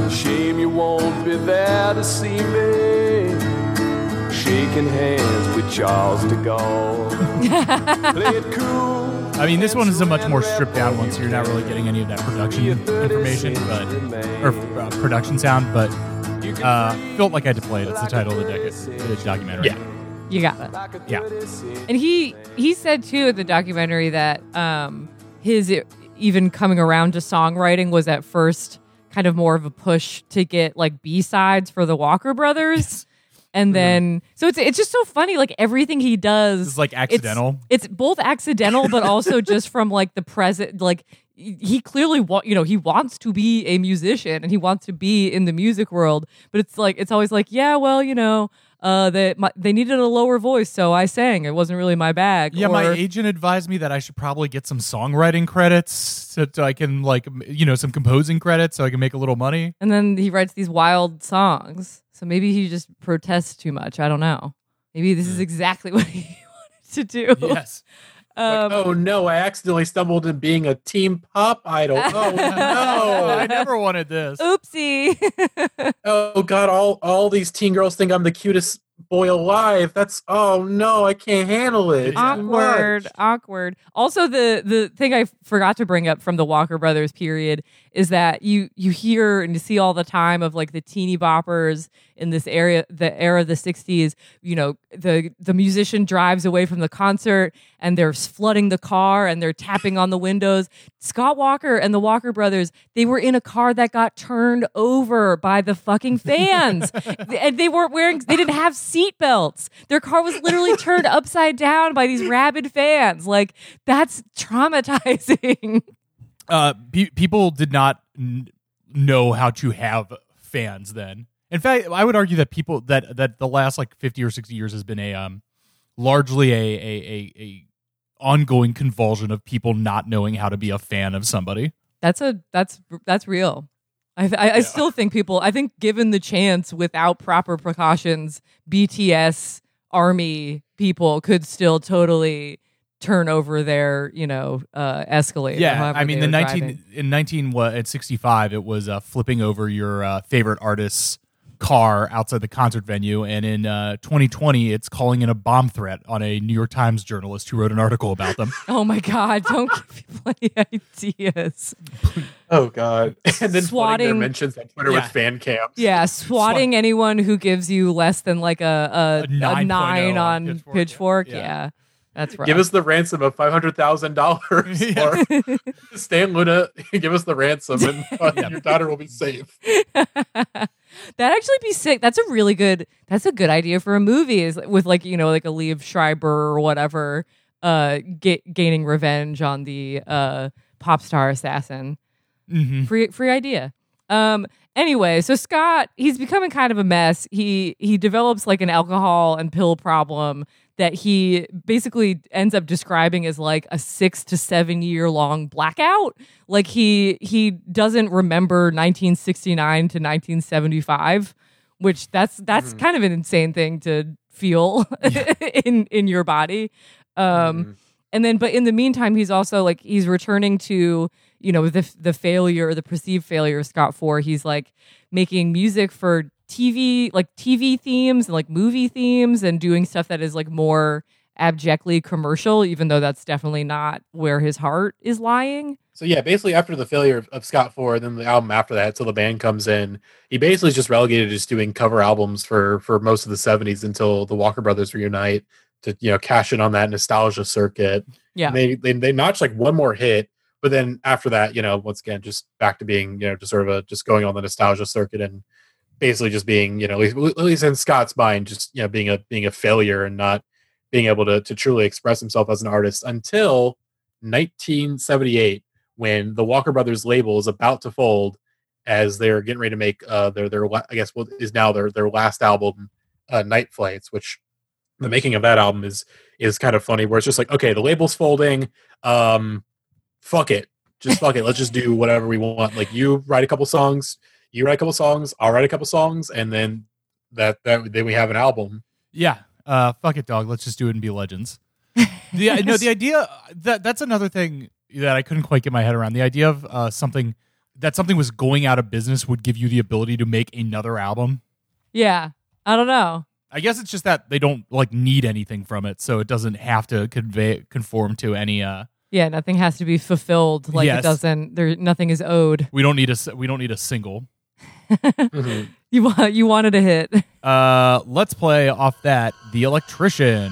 Shame you won't be there to see me shaking hands with Charles de Gaulle. Play it cool. I mean, this one is a much more stripped down one, so you're not really getting any of that production information, but or uh, production sound, but uh, felt like I had to play it. It's the title of the, dec- the documentary. Yeah. You got it. Yeah. And he he said, too, in the documentary that um, his it, even coming around to songwriting was at first kind of more of a push to get, like, B-sides for the Walker Brothers. And then, so it's it's just so funny, like, everything he does. It's, like, accidental. It's, it's both accidental, but also just from, like, the present, like, he clearly, wa- you know, he wants to be a musician and he wants to be in the music world. But it's, like, it's always like, yeah, well, you know. Uh, that they, they needed a lower voice, so I sang. It wasn't really my bag. Yeah, or, my agent advised me that I should probably get some songwriting credits so, so I can, like, you know, some composing credits so I can make a little money. And then he writes these wild songs. So maybe he just protests too much. I don't know. Maybe this is exactly what he wanted to do. Yes. Um, like, oh no, I accidentally stumbled in being a team pop idol. Oh no, I never wanted this. Oopsie. Oh god, all all these teen girls think I'm the cutest boy alive. That's oh no, I can't handle it. Awkward, awkward. Also the the thing I forgot to bring up from the Walker Brothers period is that you you hear and you see all the time of like the teeny boppers in this area, the era of the sixties, you know, the the musician drives away from the concert and they're flooding the car and they're tapping on the windows. Scott Walker and the Walker Brothers, they were in a car that got turned over by the fucking fans. And they weren't wearing, they didn't have seatbelts. Their car was literally turned upside down by these rabid fans. Like, that's traumatizing. Uh, pe- people did not n- know how to have fans then. In fact, I would argue that people that that the last like fifty or sixty years has been a um, largely a, a a a ongoing convulsion of people not knowing how to be a fan of somebody. That's a that's that's real. I I, yeah. I still think people. I think given the chance, without proper precautions, B T S Army people could still totally turn over their you know uh, Escalade. Yeah, I mean the nineteen in nineteen what sixty five it was uh, flipping over your uh, favorite artists. Car outside the concert venue, and in uh, twenty twenty, it's calling in a bomb threat on a New York Times journalist who wrote an article about them. Oh my God! Don't give people any ideas. Oh God! And then swatting their mentions on Twitter yeah. with fan camps. Yeah, swatting Swat- anyone who gives you less than like a a, a, nine, a nine on Pitchfork. Pitchfork. Yeah. yeah, that's right. Give us the ransom of five hundred thousand dollars, or Stan Luna, give us the ransom, and uh, yeah. your daughter will be safe. That'd actually be sick. That's a really good. That's a good idea for a movie. Is with like you know like a Liev Schreiber or whatever, uh, ga- gaining revenge on the uh, pop star assassin. Mm-hmm. Free free idea. Um. Anyway, so Scott, he's becoming kind of a mess. He he develops like an alcohol and pill problem that he basically ends up describing as like a six to seven year long blackout. Like he he doesn't remember nineteen sixty-nine to nineteen seventy-five, which that's that's mm. kind of an insane thing to feel yeah. in in your body. Um, mm. And then, but in the meantime, he's also like he's returning to you know the the failure, the perceived failure of Scott four. He's like making music for T V, like T V themes and like movie themes and doing stuff that is like more abjectly commercial, even though that's definitely not where his heart is lying. So yeah, basically after the failure of, of Scott four, then the album after that, so the band comes in, he basically is just relegated to just doing cover albums for, for most of the seventies until the Walker Brothers reunite to, you know, cash in on that nostalgia circuit. Yeah. And they, they, they notch like one more hit, but then after that, you know, once again, just back to being, you know, just sort of a, just going on the nostalgia circuit and, basically just being, you know, at least, at least in Scott's mind, just, you know, being a being a failure and not being able to, to truly express himself as an artist until nineteen seventy-eight, when the Walker Brothers label is about to fold as they're getting ready to make uh, their, their I guess what is now their, their last album, uh, Night Flights, which the making of that album is is kind of funny, where it's just like, okay, the label's folding. Um, fuck it. Just fuck it. Let's just do whatever we want. Like, you write a couple songs, you write a couple songs, I'll write a couple songs, and then that, that then we have an album. Yeah. Uh, fuck it, dog. Let's just do it and be legends. Yeah, no, the idea that that's another thing that I couldn't quite get my head around. The idea of uh, something that something was going out of business would give you the ability to make another album. Yeah, I don't know. I guess it's just that they don't like need anything from it, so it doesn't have to convey conform to any. Uh, yeah, nothing has to be fulfilled. Like yes. It doesn't. There, nothing is owed. We don't need a. We don't need a single. Mm-hmm. You want. You wanted a hit. Uh, let's play off that The Electrician.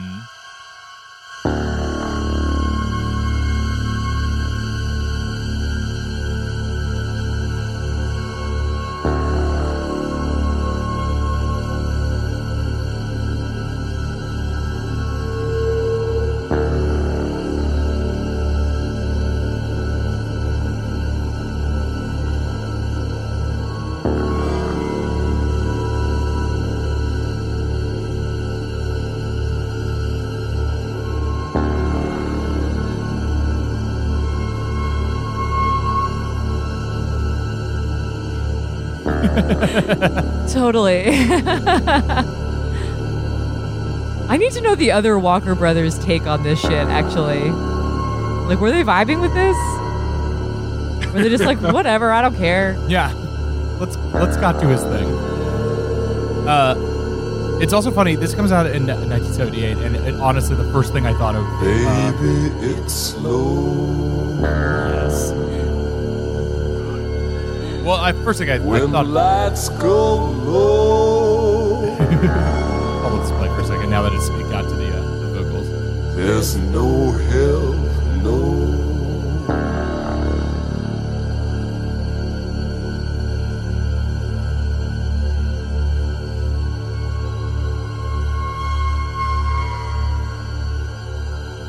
Totally. I need to know the other Walker Brothers take on this shit, actually. Like, were they vibing with this? Were they just like, whatever, I don't care? Yeah. Let's let's Scott do his thing. Uh, it's also funny, this comes out in nineteen seventy-eight, and, and honestly, the first thing I thought of... Uh, Baby, it's slow. Yes. Well, I, first thing I, I thought... When lights go low... I'll let's play for a second now that it's, it got to the, uh, the vocals. There's no help, no...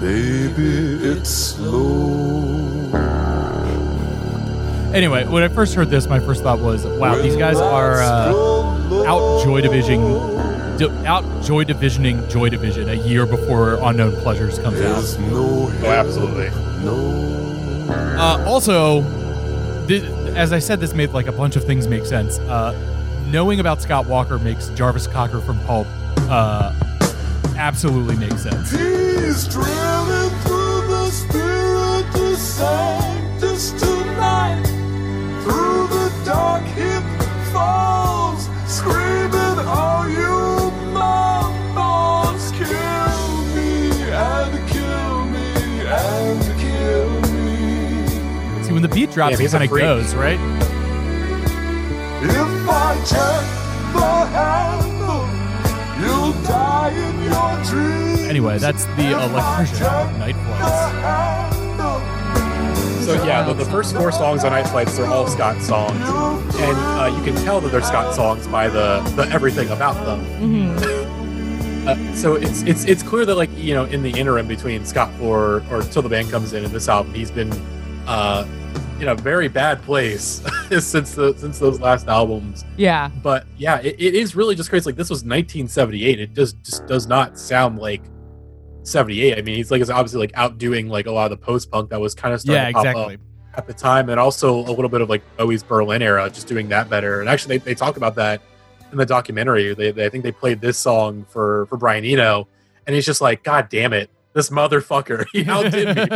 Baby, it's slow... Anyway, when I first heard this, my first thought was, wow, these guys are uh, out Joy Division, out Joy Divisioning Joy Division a year before Unknown Pleasures comes out. No, oh, absolutely. No. Uh, also, th- as I said, this made like a bunch of things make sense. Uh, knowing about Scott Walker makes Jarvis Cocker from Pulp uh, absolutely makes sense. He's driving through the spirit to save us tonight. Through the dark hip falls, screaming, all you mumbles, kill me and kill me and kill me. See, when the beat drops, yeah, it kind of goes, right? If I check the handle, you'll die in your dreams. Anyway, that's The Electrician, Night Flights. So yeah, the, the first four songs on Night Flights, they're all Scott songs, and uh, you can tell that they're Scott songs by the, the everything about them. Mm-hmm. uh, so it's it's it's clear that, like, you know, in the interim between Scott four or till the band comes in and this album, he's been uh, in a very bad place since the, since those last albums. Yeah. But yeah, it, it is really just crazy. Like, this was nineteen seventy-eight. It just just does not sound like seventy-eight. I mean, he's like, it's obviously like outdoing like a lot of the post-punk that was kind of starting yeah, to pop exactly. up at the time, and also a little bit of like Bowie's Berlin era, just doing that better. And actually, they, they talk about that in the documentary. They, they I think they played this song for for Brian Eno, and he's just like, God damn it, this motherfucker, he outdid me.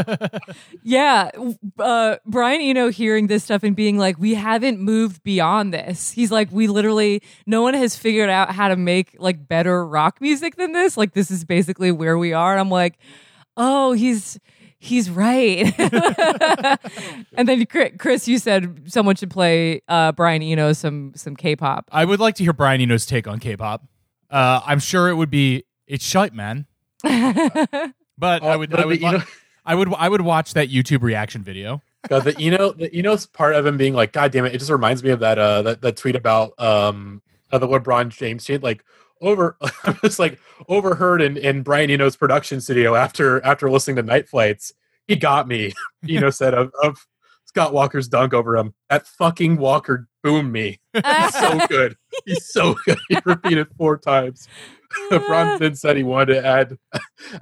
Yeah, uh, Brian Eno hearing this stuff and being like, we haven't moved beyond this. He's like, we literally, no one has figured out how to make like better rock music than this. Like, this is basically where we are. And I'm like, oh, he's he's right. And then Chris, you said someone should play uh, Brian Eno some some K-pop. I would like to hear Brian Eno's take on K-pop. Uh, I'm sure it would be, it's shite, man. But oh, I would, but I would, the, I, would Eno, I would, I would watch that YouTube reaction video. God, the Eno, the Eno's part of him being like, "God damn it!" It just reminds me of that, uh, that, that tweet about um, uh, the LeBron James tweet, like, over just like overheard in, in Brian Eno's production studio after after listening to Night Flights. He got me, Eno said of, of Scott Walker's dunk over him. That fucking Walker boomed me. He's so good. He's so good. He repeated four times. Ron then said he wanted to add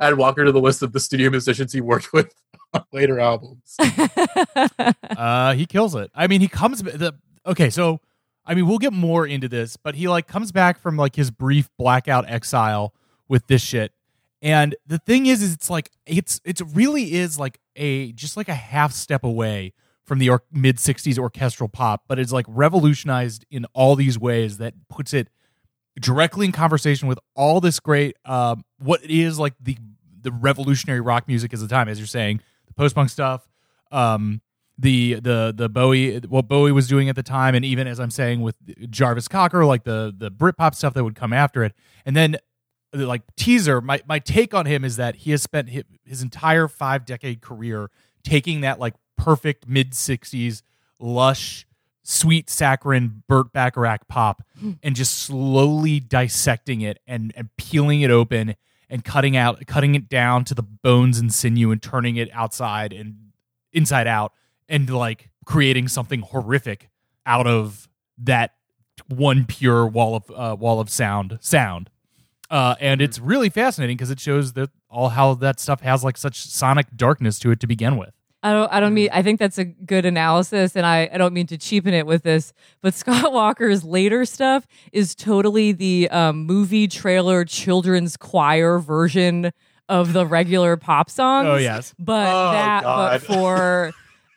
add Walker to the list of the studio musicians he worked with on later albums. Uh, he kills it. I mean, he comes the okay. So, I mean, we'll get more into this, but he like comes back from like his brief blackout exile with this shit. And the thing is, is it's like it's it's really is like a just like a half step away from the or- mid sixties orchestral pop, but it's like revolutionized in all these ways that puts it directly in conversation with all this great, um, what is like the the revolutionary rock music at the time, as you're saying, the post punk stuff, um, the the the Bowie, what Bowie was doing at the time, and even as I'm saying with Jarvis Cocker, like the the Britpop stuff that would come after it, and then like teaser, my my take on him is that he has spent his, his entire five decade career taking that like perfect mid sixties lush, sweet saccharine Burt Bacharach pop and just slowly dissecting it and, and peeling it open and cutting out cutting it down to the bones and sinew and turning it outside and inside out and like creating something horrific out of that one pure wall of uh, wall of sound sound uh, and it's really fascinating because it shows that all how that stuff has like such sonic darkness to it to begin with. I don't I don't mean I think that's a good analysis, and I, I don't mean to cheapen it with this, but Scott Walker's later stuff is totally the um, movie trailer children's choir version of the regular pop songs. Oh yes. But oh, that God. but for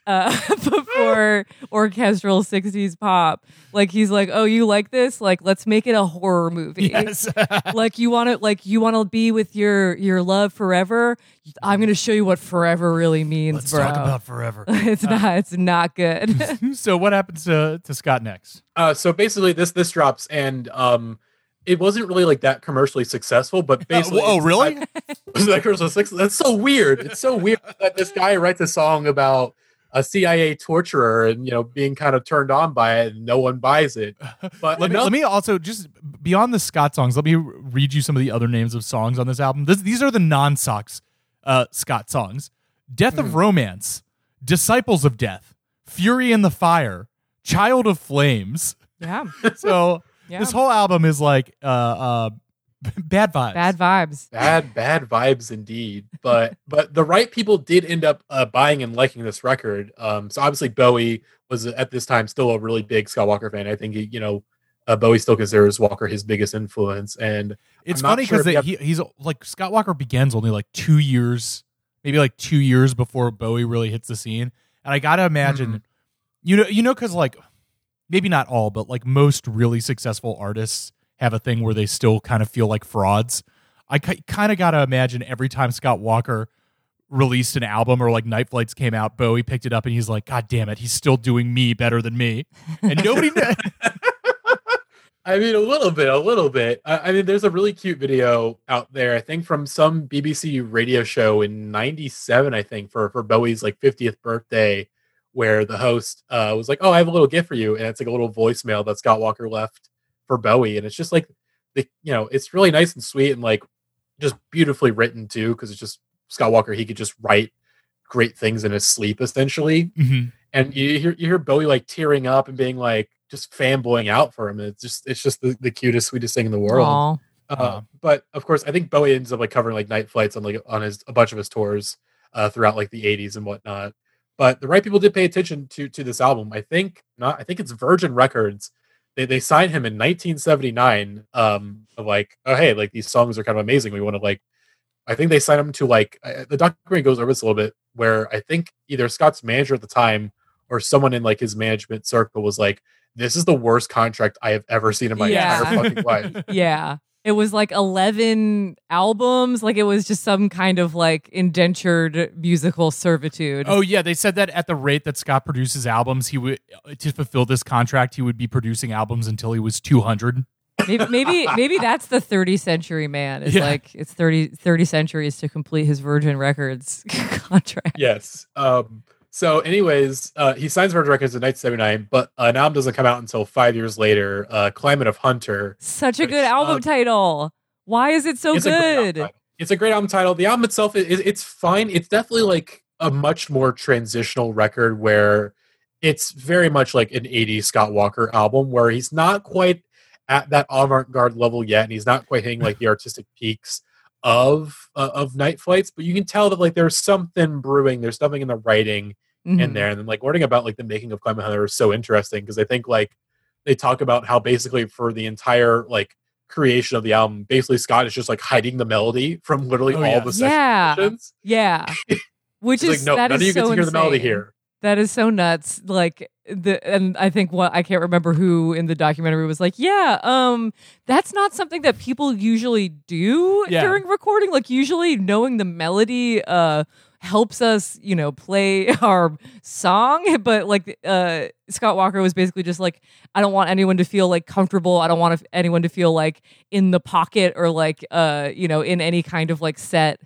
uh, but for orchestral sixties pop. Like he's like, "Oh, you like this? Like let's make it a horror movie." Yes. Like you want to like you want to be with your your love forever. I'm going to show you what forever really means. Let's bro. talk about forever. It's uh, not. It's not good. So what happens to, to Scott next? Uh, so basically, this this drops, and um, it wasn't really like that commercially successful. But basically, oh, oh really? I, was that commercial six? That's so weird. It's so weird that this guy writes a song about a C I A torturer and you know being kind of turned on by it, and no one buys it. But let, enough- me, let me also just beyond the Scott songs, let me read you some of the other names of songs on this album. This, these are the non-Sox. Uh, Scott songs: Death of mm. Romance, Disciples of Death, Fury in the Fire, Child of Flames. Yeah. So yeah. This whole album is like uh, uh, bad vibes. Bad vibes. Bad bad vibes indeed. But but the right people did end up uh, buying and liking this record. Um, so obviously Bowie was at this time still a really big Scott Walker fan. I think he, you know. Uh, Bowie still considers Walker his biggest influence, and it's funny because sure he, he's like Scott Walker begins only like two years, maybe like two years before Bowie really hits the scene. And I gotta imagine, mm. you know, you know, because like maybe not all, but like most really successful artists have a thing where they still kind of feel like frauds. I c- kind of gotta imagine every time Scott Walker released an album or like Night Flights came out, Bowie picked it up and he's like, "God damn it, he's still doing me better than me," and nobody. I mean, a little bit, a little bit. I mean, there's a really cute video out there, I think from some B B C radio show in ninety-seven, I think, for, for Bowie's like fiftieth birthday, where the host uh, was like, "Oh, I have a little gift for you." And it's like a little voicemail that Scott Walker left for Bowie. And it's just like, the you know, it's really nice and sweet and like just beautifully written too, because it's just Scott Walker. He could just write great things in his sleep, essentially. Mm-hmm. And you hear, you hear Bowie like tearing up and being like, just fanboying out for him. It's just it's just the, the cutest, sweetest thing in the world. Uh, but of course, I think Bowie ends up like covering like Night Flights on like on his a bunch of his tours uh, throughout like the eighties and whatnot. But the right people did pay attention to to this album. I think not. I think it's Virgin Records. They they signed him in nineteen seventy-nine. Um, of like oh hey, like these songs are kind of amazing. We want to like. I think they signed him to like I, the documentary goes over this a little bit, where I think either Scott's manager at the time or someone in like his management circle was like, "This is the worst contract I have ever seen in my yeah. entire fucking life." Yeah. It was like eleven albums. Like it was just some kind of like indentured musical servitude. Oh yeah. They said that at the rate that Scott produces albums, he would, to fulfill this contract, he would be producing albums until he was two hundred. Maybe, maybe, maybe that's the thirtieth Century Man. It's yeah. like, it's thirty centuries to complete his Virgin Records contract. Yes. Um, So anyways, uh, he signs Virgin Records in nineteen seventy-nine, but an album doesn't come out until five years later, uh, Climate of Hunter. Such a good album um, title. Why is it so it's good? A it's a great album title. The album itself, it, it, it's fine. It's definitely like a much more transitional record where it's very much like an eighties Scott Walker album where he's not quite at that avant-garde level yet, and he's not quite hitting like the artistic peaks of uh, of Night Flights, but you can tell that like there's something brewing. There's something in the writing. Mm-hmm. In there, and then like learning about like the making of Climate Hunter is so interesting because I think like they talk about how basically for the entire like creation of the album, basically Scott is just like hiding the melody from literally oh, all yeah. the sections. Yeah, yeah. Which is like, no, that none is of you so get to hear insane. The melody here. That is so nuts. Like the and I think what I can't remember who in the documentary was like, yeah, um, that's not something that people usually do yeah. during recording. Like usually knowing the melody, uh. helps us, you know, play our song. But like uh, Scott Walker was basically just like, I don't want anyone to feel like comfortable. I don't want anyone to feel like in the pocket or like, uh, you know, in any kind of like set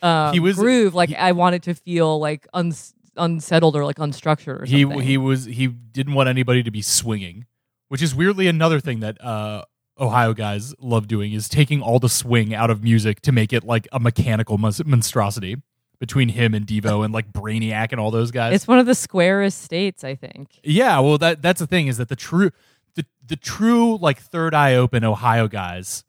uh, he was, groove. Like he, I wanted to feel like uns- unsettled or like unstructured or something. He, he, was, he didn't want anybody to be swinging, which is weirdly another thing that uh, Ohio guys love doing is taking all the swing out of music to make it like a mechanical mon- monstrosity. Between him and Devo and like Brainiac and all those guys, it's one of the squarest states, I think. Yeah, well, that that's the thing is that the true, the the true like third eye open Ohio guys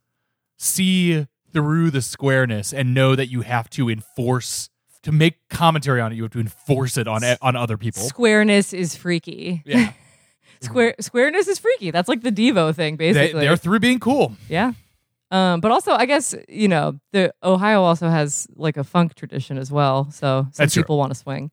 see through the squareness and know that you have to enforce to make commentary on it. You have to enforce it on on other people. Squareness is freaky. Yeah, square squareness is freaky. That's like the Devo thing, basically. They, they're through being cool. Yeah. Um, but also, I guess, you know, the Ohio also has like a funk tradition as well. So some That's people want to swing.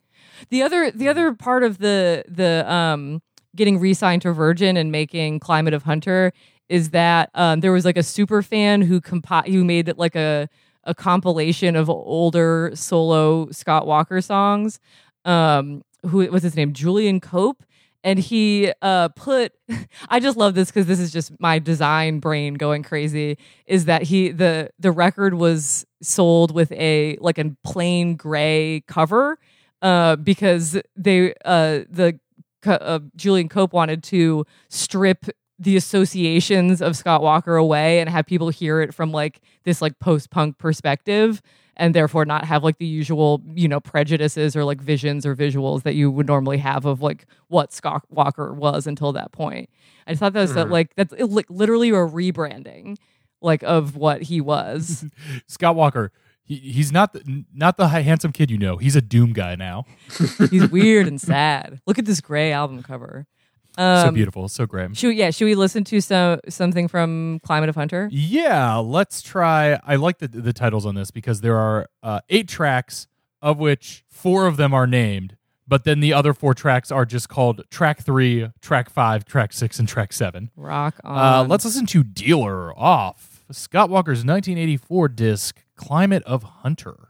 The other the other part of the the um, getting re-signed to Virgin and making Climate of Hunter is that um, there was like a super fan who compi- who made it like a, a compilation of older solo Scott Walker songs. Um, who was his name? Julian Cope. And he uh, put, I just love this because this is just my design brain going crazy, is that he the the record was sold with a like a plain gray cover uh, because they uh, the uh, Julian Cope wanted to strip the associations of Scott Walker away and have people hear it from like this like post-punk perspective. And therefore not have like the usual, you know, prejudices or like visions or visuals that you would normally have of like what Scott Walker was until that point. I just thought that was mm. that, like, that's literally a rebranding like of what he was. Scott Walker, he, he's not the, not the handsome kid, you know, he's a doom guy now. He's weird and sad. Look at this gray album cover. Um, so beautiful, so gray. Should, yeah, should we listen to some something from Climate of Hunter? Yeah, let's try. I like the the titles on this because there are uh, eight tracks, of which four of them are named, but then the other four tracks are just called track three, track five, track six, and track seven. Rock on. Uh, let's listen to Dealer Off, Scott Walker's nineteen eighty-four disc, Climate of Hunter.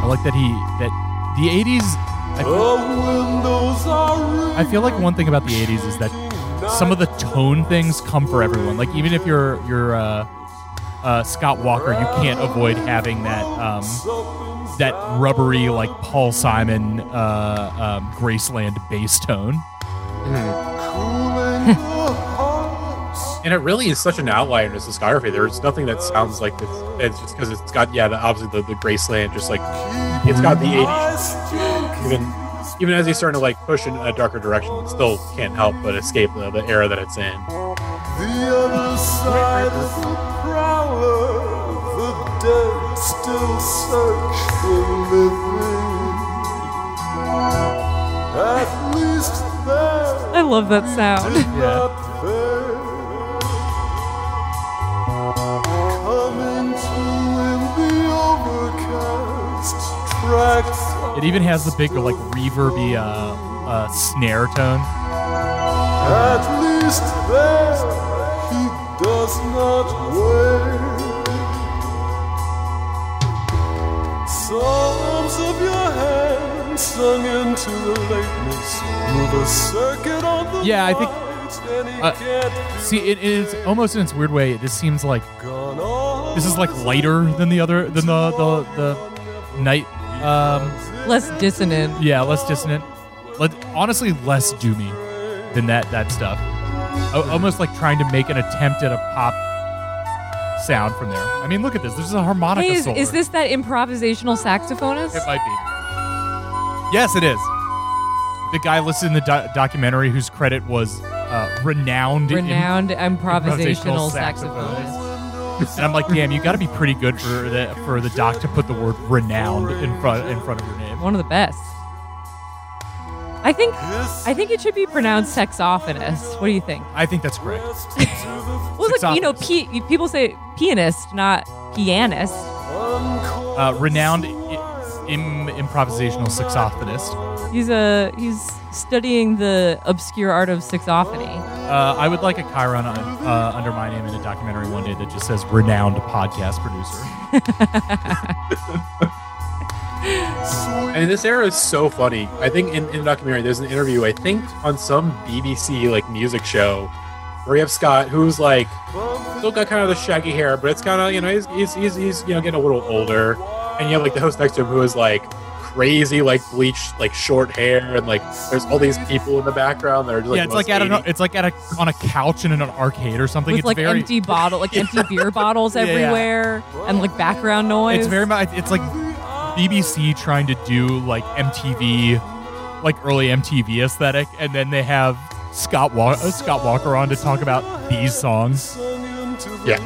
I like that he, that the eighties, I feel, I feel like one thing about the eighties is that some of the tone things come for everyone. Like even if you're you're uh, uh, Scott Walker, you can't avoid having that um, that rubbery like Paul Simon uh, um, Graceland bass tone. Mm. And it really is such an outlier in his discography. There's nothing that sounds like this. It's just because it's got, yeah, the, obviously the, the Graceland, just like, it's got the eighties. Even even as he's starting to like push in a darker direction, it still can't help but escape the, the era that it's in. The other side of the prowler, the dead still search for living. At least there. I love that sound. Yeah. It even has the big, like, reverby uh, uh, snare tone. At least there he does not wear. Psalms of your hands sung into the lateness with a circuit on the yeah, I think. Uh, see, it is almost in its weird way. It just seems like this is like lighter than the other than the the, the night. Um, less dissonant. Yeah, less dissonant. Let, honestly, less doomy than that that stuff. O- almost like trying to make an attempt at a pop sound from there. I mean, look at this. This is a harmonica hey, is, solo. Is this that improvisational saxophonist? It might be. Yes, it is. The guy listed in the do- documentary whose credit was uh, renowned renowned in, improvisational, improvisational saxophonist. saxophonist. And I'm like, damn, you got to be pretty good for the for the doc to put the word renowned in front in front of your name. One of the best. I think I think it should be pronounced saxophonist. What do you think? I think that's correct. Well, look, you know, p- people say pianist, not pianist. Uh, renowned im- improvisational saxophonist. He's a he's studying the obscure art of saxophony. Uh, I would like a chyron on, uh, under my name in a documentary one day that just says renowned podcast producer. I mean, this era is so funny. I think in, in the documentary, there's an interview, I think, on some B B C like music show where you have Scott, who's like, still got kind of the shaggy hair, but it's kind of, you know, he's, he's, he's, he's, you know, getting a little older. And you have like the host next to him who is like crazy, like bleached, like short hair. And like, there's all these people in the background that are just like, yeah, it's like at an, it's like at a, on a couch in an arcade or something. With it's like very... empty bottle, like yeah. empty beer bottles yeah. everywhere and like background noise. It's very much, it's like, B B C trying to do like M T V, like early M T V aesthetic, and then they have Scott Wa- uh, Scott Walker on to talk about these songs. Yeah.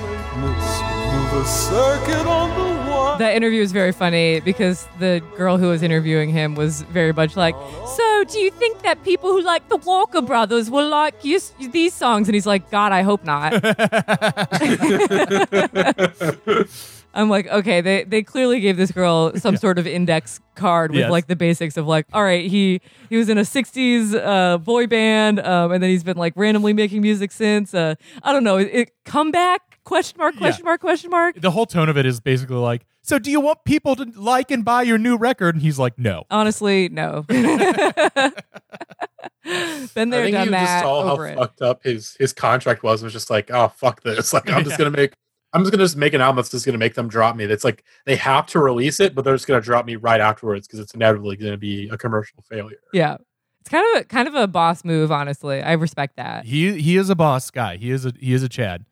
That interview is very funny because the girl who was interviewing him was very much like, so do you think that people who like the Walker Brothers will like you, these songs? And he's like, God, I hope not. I'm like, okay, they, they clearly gave this girl some yeah. sort of index card with yes. like the basics of like, all right, he, he was in a sixties uh, boy band, um, and then he's been like randomly making music since. Uh, I don't know, it, it, comeback? Question mark, question yeah. mark, question mark. The whole tone of it is basically like, so do you want people to like and buy your new record? And he's like, no. Honestly, no. Been there, I think done you that. Just saw how it. fucked up his, his contract was. It was just like, oh, fuck this. Like, I'm yeah. just going to make... I'm just going to just make an album that's just going to make them drop me. That's like, they have to release it, but they're just going to drop me right afterwards because it's inevitably going to be a commercial failure. Yeah. It's kind of a, kind of a boss move, honestly. I respect that. He he is a boss guy. He is a he is a Chad.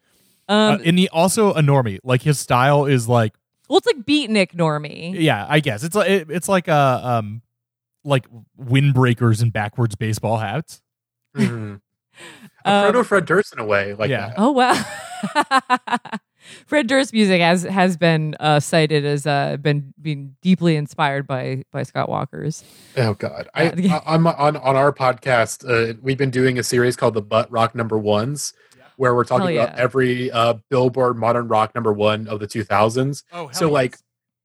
Um, uh, and he also a normie. Like his style is like... Well, it's like beatnik normie. Yeah, I guess. It's like it, it's like a, um like windbreakers and backwards baseball hats. Mm-hmm. A proto Fred Durst in a way. Like yeah. that. Oh, wow. Fred Durst's music has has been uh, cited as uh, been being deeply inspired by by Scott Walker's. Oh God! I, I I'm on on our podcast. Uh, we've been doing a series called the Butt Rock Number Ones, yeah. where we're talking hell about yeah. every uh, Billboard Modern Rock Number One of the two thousands. Oh, so yes. like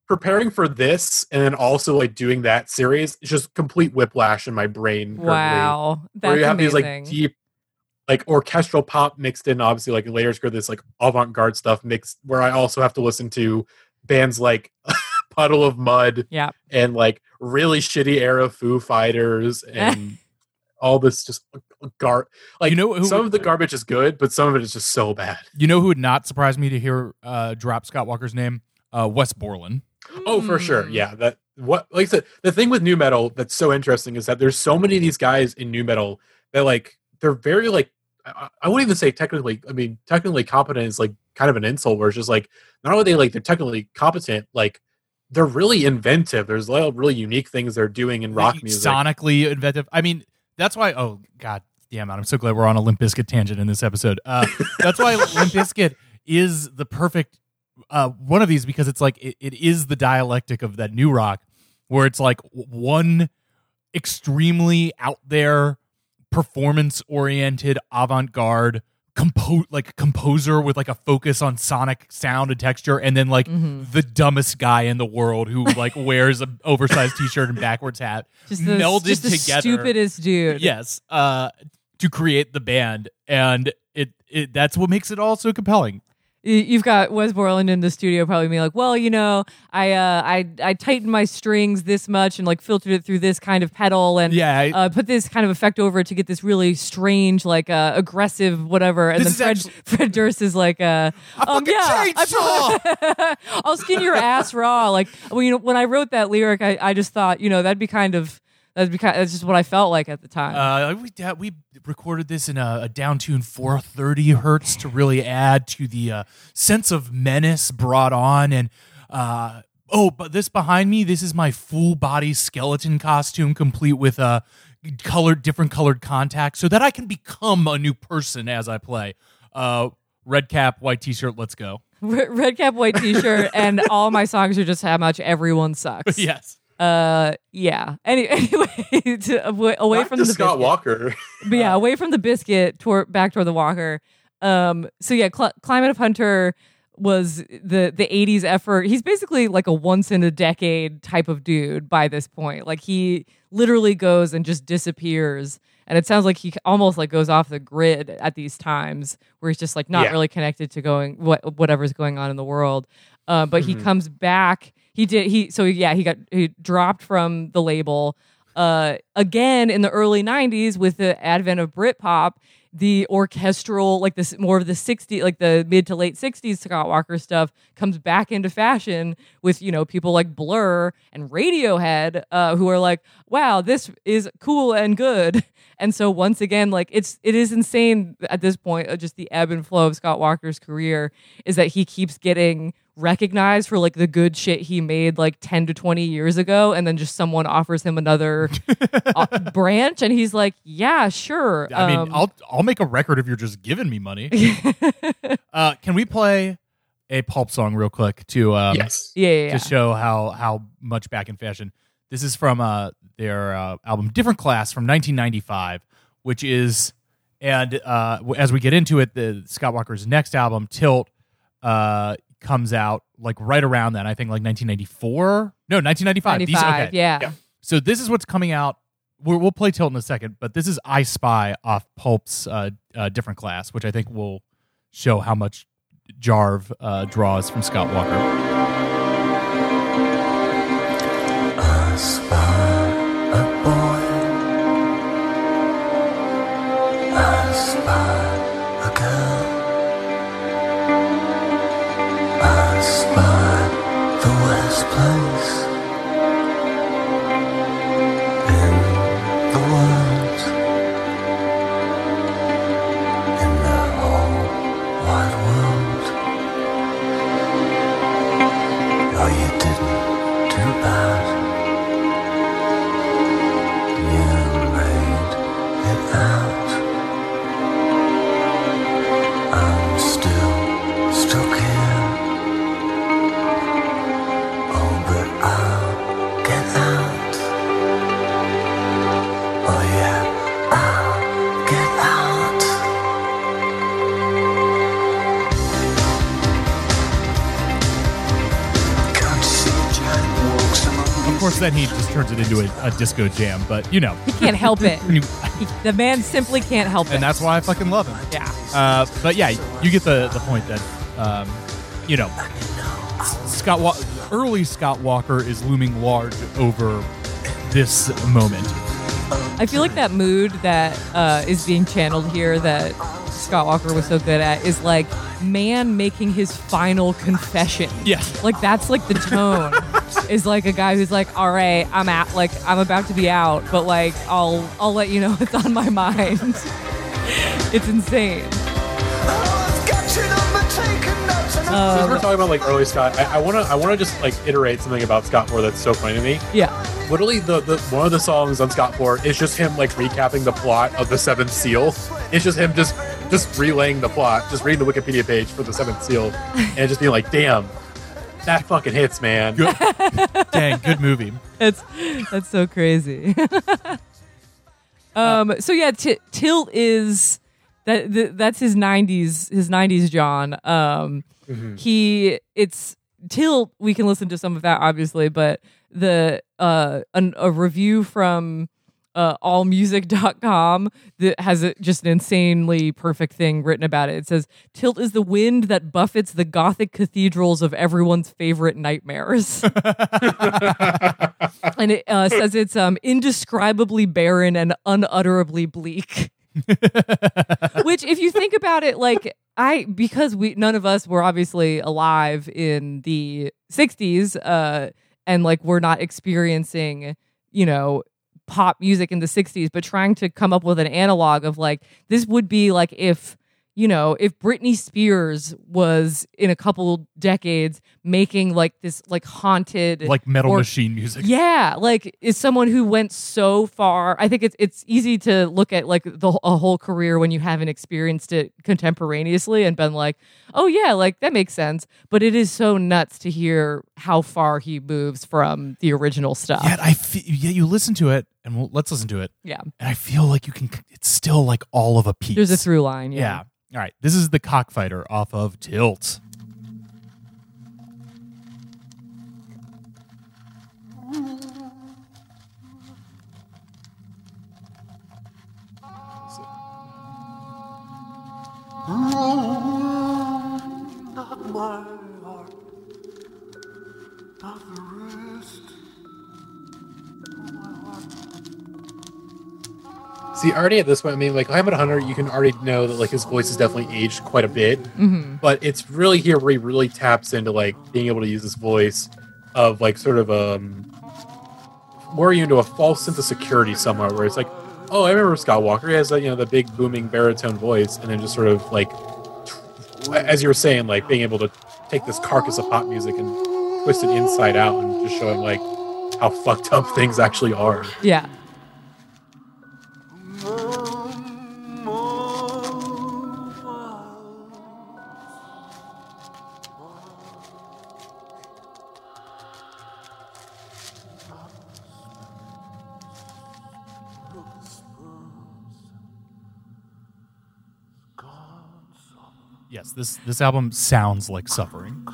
preparing for this, and then also like doing that series, it's just complete whiplash in my brain. Wow, currently, that's where you have amazing. These like deep. Like orchestral pop mixed in, obviously, like layers go this like avant-garde stuff mixed where I also have to listen to bands like Puddle of Mud yeah. and like really shitty era Foo Fighters and all this just gar like you know who some would, of the garbage is good, but some of it is just so bad. You know who would not surprise me to hear uh, drop Scott Walker's name? Uh, Wes Borland. Oh, for sure. Yeah. That what like I said, the thing with nu metal that's so interesting is that there's so many of these guys in nu metal that like they're very like I wouldn't even say technically, I mean, technically competent is like kind of an insult where it's just like, not only are they like, they're technically competent, like they're really inventive. There's a lot of really unique things they're doing in rock music. Sonically inventive. I mean, that's why, oh God damn it. I'm so glad we're on a Limp Bizkit tangent in this episode. Uh, that's why Limp Bizkit is the perfect uh, one of these because it's like, it, it is the dialectic of that new rock where it's like one extremely out there performance-oriented, avant-garde, compo- like composer with like a focus on sonic sound and texture, and then like mm-hmm. the dumbest guy in the world who like wears an oversized T-shirt and backwards hat, just the, melded just together, the stupidest dude. Yes, uh, to create the band, and it, it that's what makes it all so compelling. You've got Wes Borland in the studio probably being like, well, you know, I uh, I I tightened my strings this much and like filtered it through this kind of pedal and yeah, I, uh, put this kind of effect over it to get this really strange, like uh, aggressive whatever. And then Fred, actually, Fred Durst is like, uh, I um, fucking yeah, I, I'll skin your ass raw. Like, well, you know, when I wrote that lyric, I, I just thought, you know, that'd be kind of. That's because that's just what I felt like at the time. Uh, we uh, we recorded this in a, a downtuned four thirty hertz to really add to the uh, sense of menace brought on. And uh, oh, but this behind me, this is my full body skeleton costume, complete with uh, colored different colored contacts, so that I can become a new person as I play. Uh, red cap, white t-shirt, let's go. Red cap, white t-shirt, and all my songs are just how much everyone sucks. Yes. Uh yeah. Any, anyway, to, away, away from the Scott biscuit. Walker. But yeah, away from the biscuit, toward, back toward the Walker. Um. So yeah, Cl- Climate of Hunter was the the eighties effort. He's basically like a once in a decade type of dude by this point. Like he literally goes and just disappears, and it sounds like he almost like goes off the grid at these times, where he's just like not yeah. really connected to going what whatever's going on in the world. Uh, but mm-hmm. he comes back. He did. He so yeah. He got he dropped from the label uh, again in the early nineties with the advent of Britpop, the orchestral like this more of the sixties, like the mid to late sixties Scott Walker stuff comes back into fashion with you know people like Blur and Radiohead uh, who are like, wow, this is cool and good. And so once again, like it's it is insane at this point. Uh, just the ebb and flow of Scott Walker's career is that he keeps getting recognized for like the good shit he made like ten to twenty years ago, and then just someone offers him another branch and he's like, yeah, sure. I um, mean, I'll I'll make a record if you're just giving me money. uh, can we play a Pulp song real quick to um, yes. yeah, yeah, yeah. to show how how much back in fashion? This is from uh, their uh, album Different Class from nineteen ninety-five, which is, and uh, as we get into it, the Scott Walker's next album, Tilt, uh, comes out like right around then. I think like nineteen ninety-four? No, nineteen ninety-five. These, okay. yeah. yeah. So this is what's coming out. We're, we'll play Tilt in a second, but this is I Spy off Pulp's uh, uh, Different Class, which I think will show how much Jarv uh, draws from Scott Walker. I spy a boy, I spy a girl, I spy the worst place in the world, in the whole wide world. No, you didn't do bad. Of course, then he just turns it into a, a disco jam, but you know. He can't help it. The man simply can't help and it. And that's why I fucking love him. Yeah. Uh, but yeah, you get the, the point that, um, you know, Scott Wa- early Scott Walker is looming large over this moment. I feel like that mood that uh, is being channeled here that Scott Walker was so good at is like man making his final confession. Yes. Like that's like the tone. Is like a guy who's like, all right, I'm out, like I'm about to be out, but like I'll I'll let you know what's on my mind. It's insane. Um, Since we're talking about like early Scott, I, I wanna I wanna just like iterate something about Scott four that's so funny to me. Yeah. Literally, the, the one of the songs on Scott four is just him like recapping the plot of The Seventh Seal. It's just him just just relaying the plot, just reading the Wikipedia page for The Seventh Seal, and just being like, damn. That fucking hits, man. Good. Dang, good movie. That's that's so crazy. um. So yeah, t- Tilt is that th- that's his nineties his nineties John. Um. Mm-hmm. He it's Tilt. We can listen to some of that, obviously, but the uh an, a review from uh, all music dot com that has a, just an insanely perfect thing written about it. It says, Tilt is the wind that buffets the gothic cathedrals of everyone's favorite nightmares. And it uh, says it's um, indescribably barren and unutterably bleak. Which, if you think about it, like I, because we none of us were obviously alive in the sixties, uh, and like we're not experiencing, you know, pop music in the sixties, but trying to come up with an analog of like this would be like if, you know, if Britney Spears was in a couple decades making like this like haunted like metal or, machine music. Yeah. Like is someone who went so far. I think it's it's easy to look at like the a whole career when you haven't experienced it contemporaneously and been like, oh yeah, like that makes sense. But it is so nuts to hear how far he moves from the original stuff. Yeah, I fe- yeah, you listen to it. And we'll, let's listen to it. Yeah. And I feel like you can, it's still like all of a piece. There's a through line. Yeah. yeah. All right. This is The Cockfighter off of Tilt. Not my heart, not the rest. See, already at this point, I mean, like, Climate of Hunter, you can already know that, like, his voice is definitely aged quite a bit. Mm-hmm. But it's really here where he really taps into, like, being able to use his voice of, like, sort of, um, more you into a false sense of security somewhere where it's like, oh, I remember Scott Walker. He has, you know, the big, booming baritone voice. And then just sort of, like, as you were saying, like, being able to take this carcass of pop music and twist it inside out and just show him, like, how fucked up things actually are. Yeah. Yes, this this album sounds like suffering.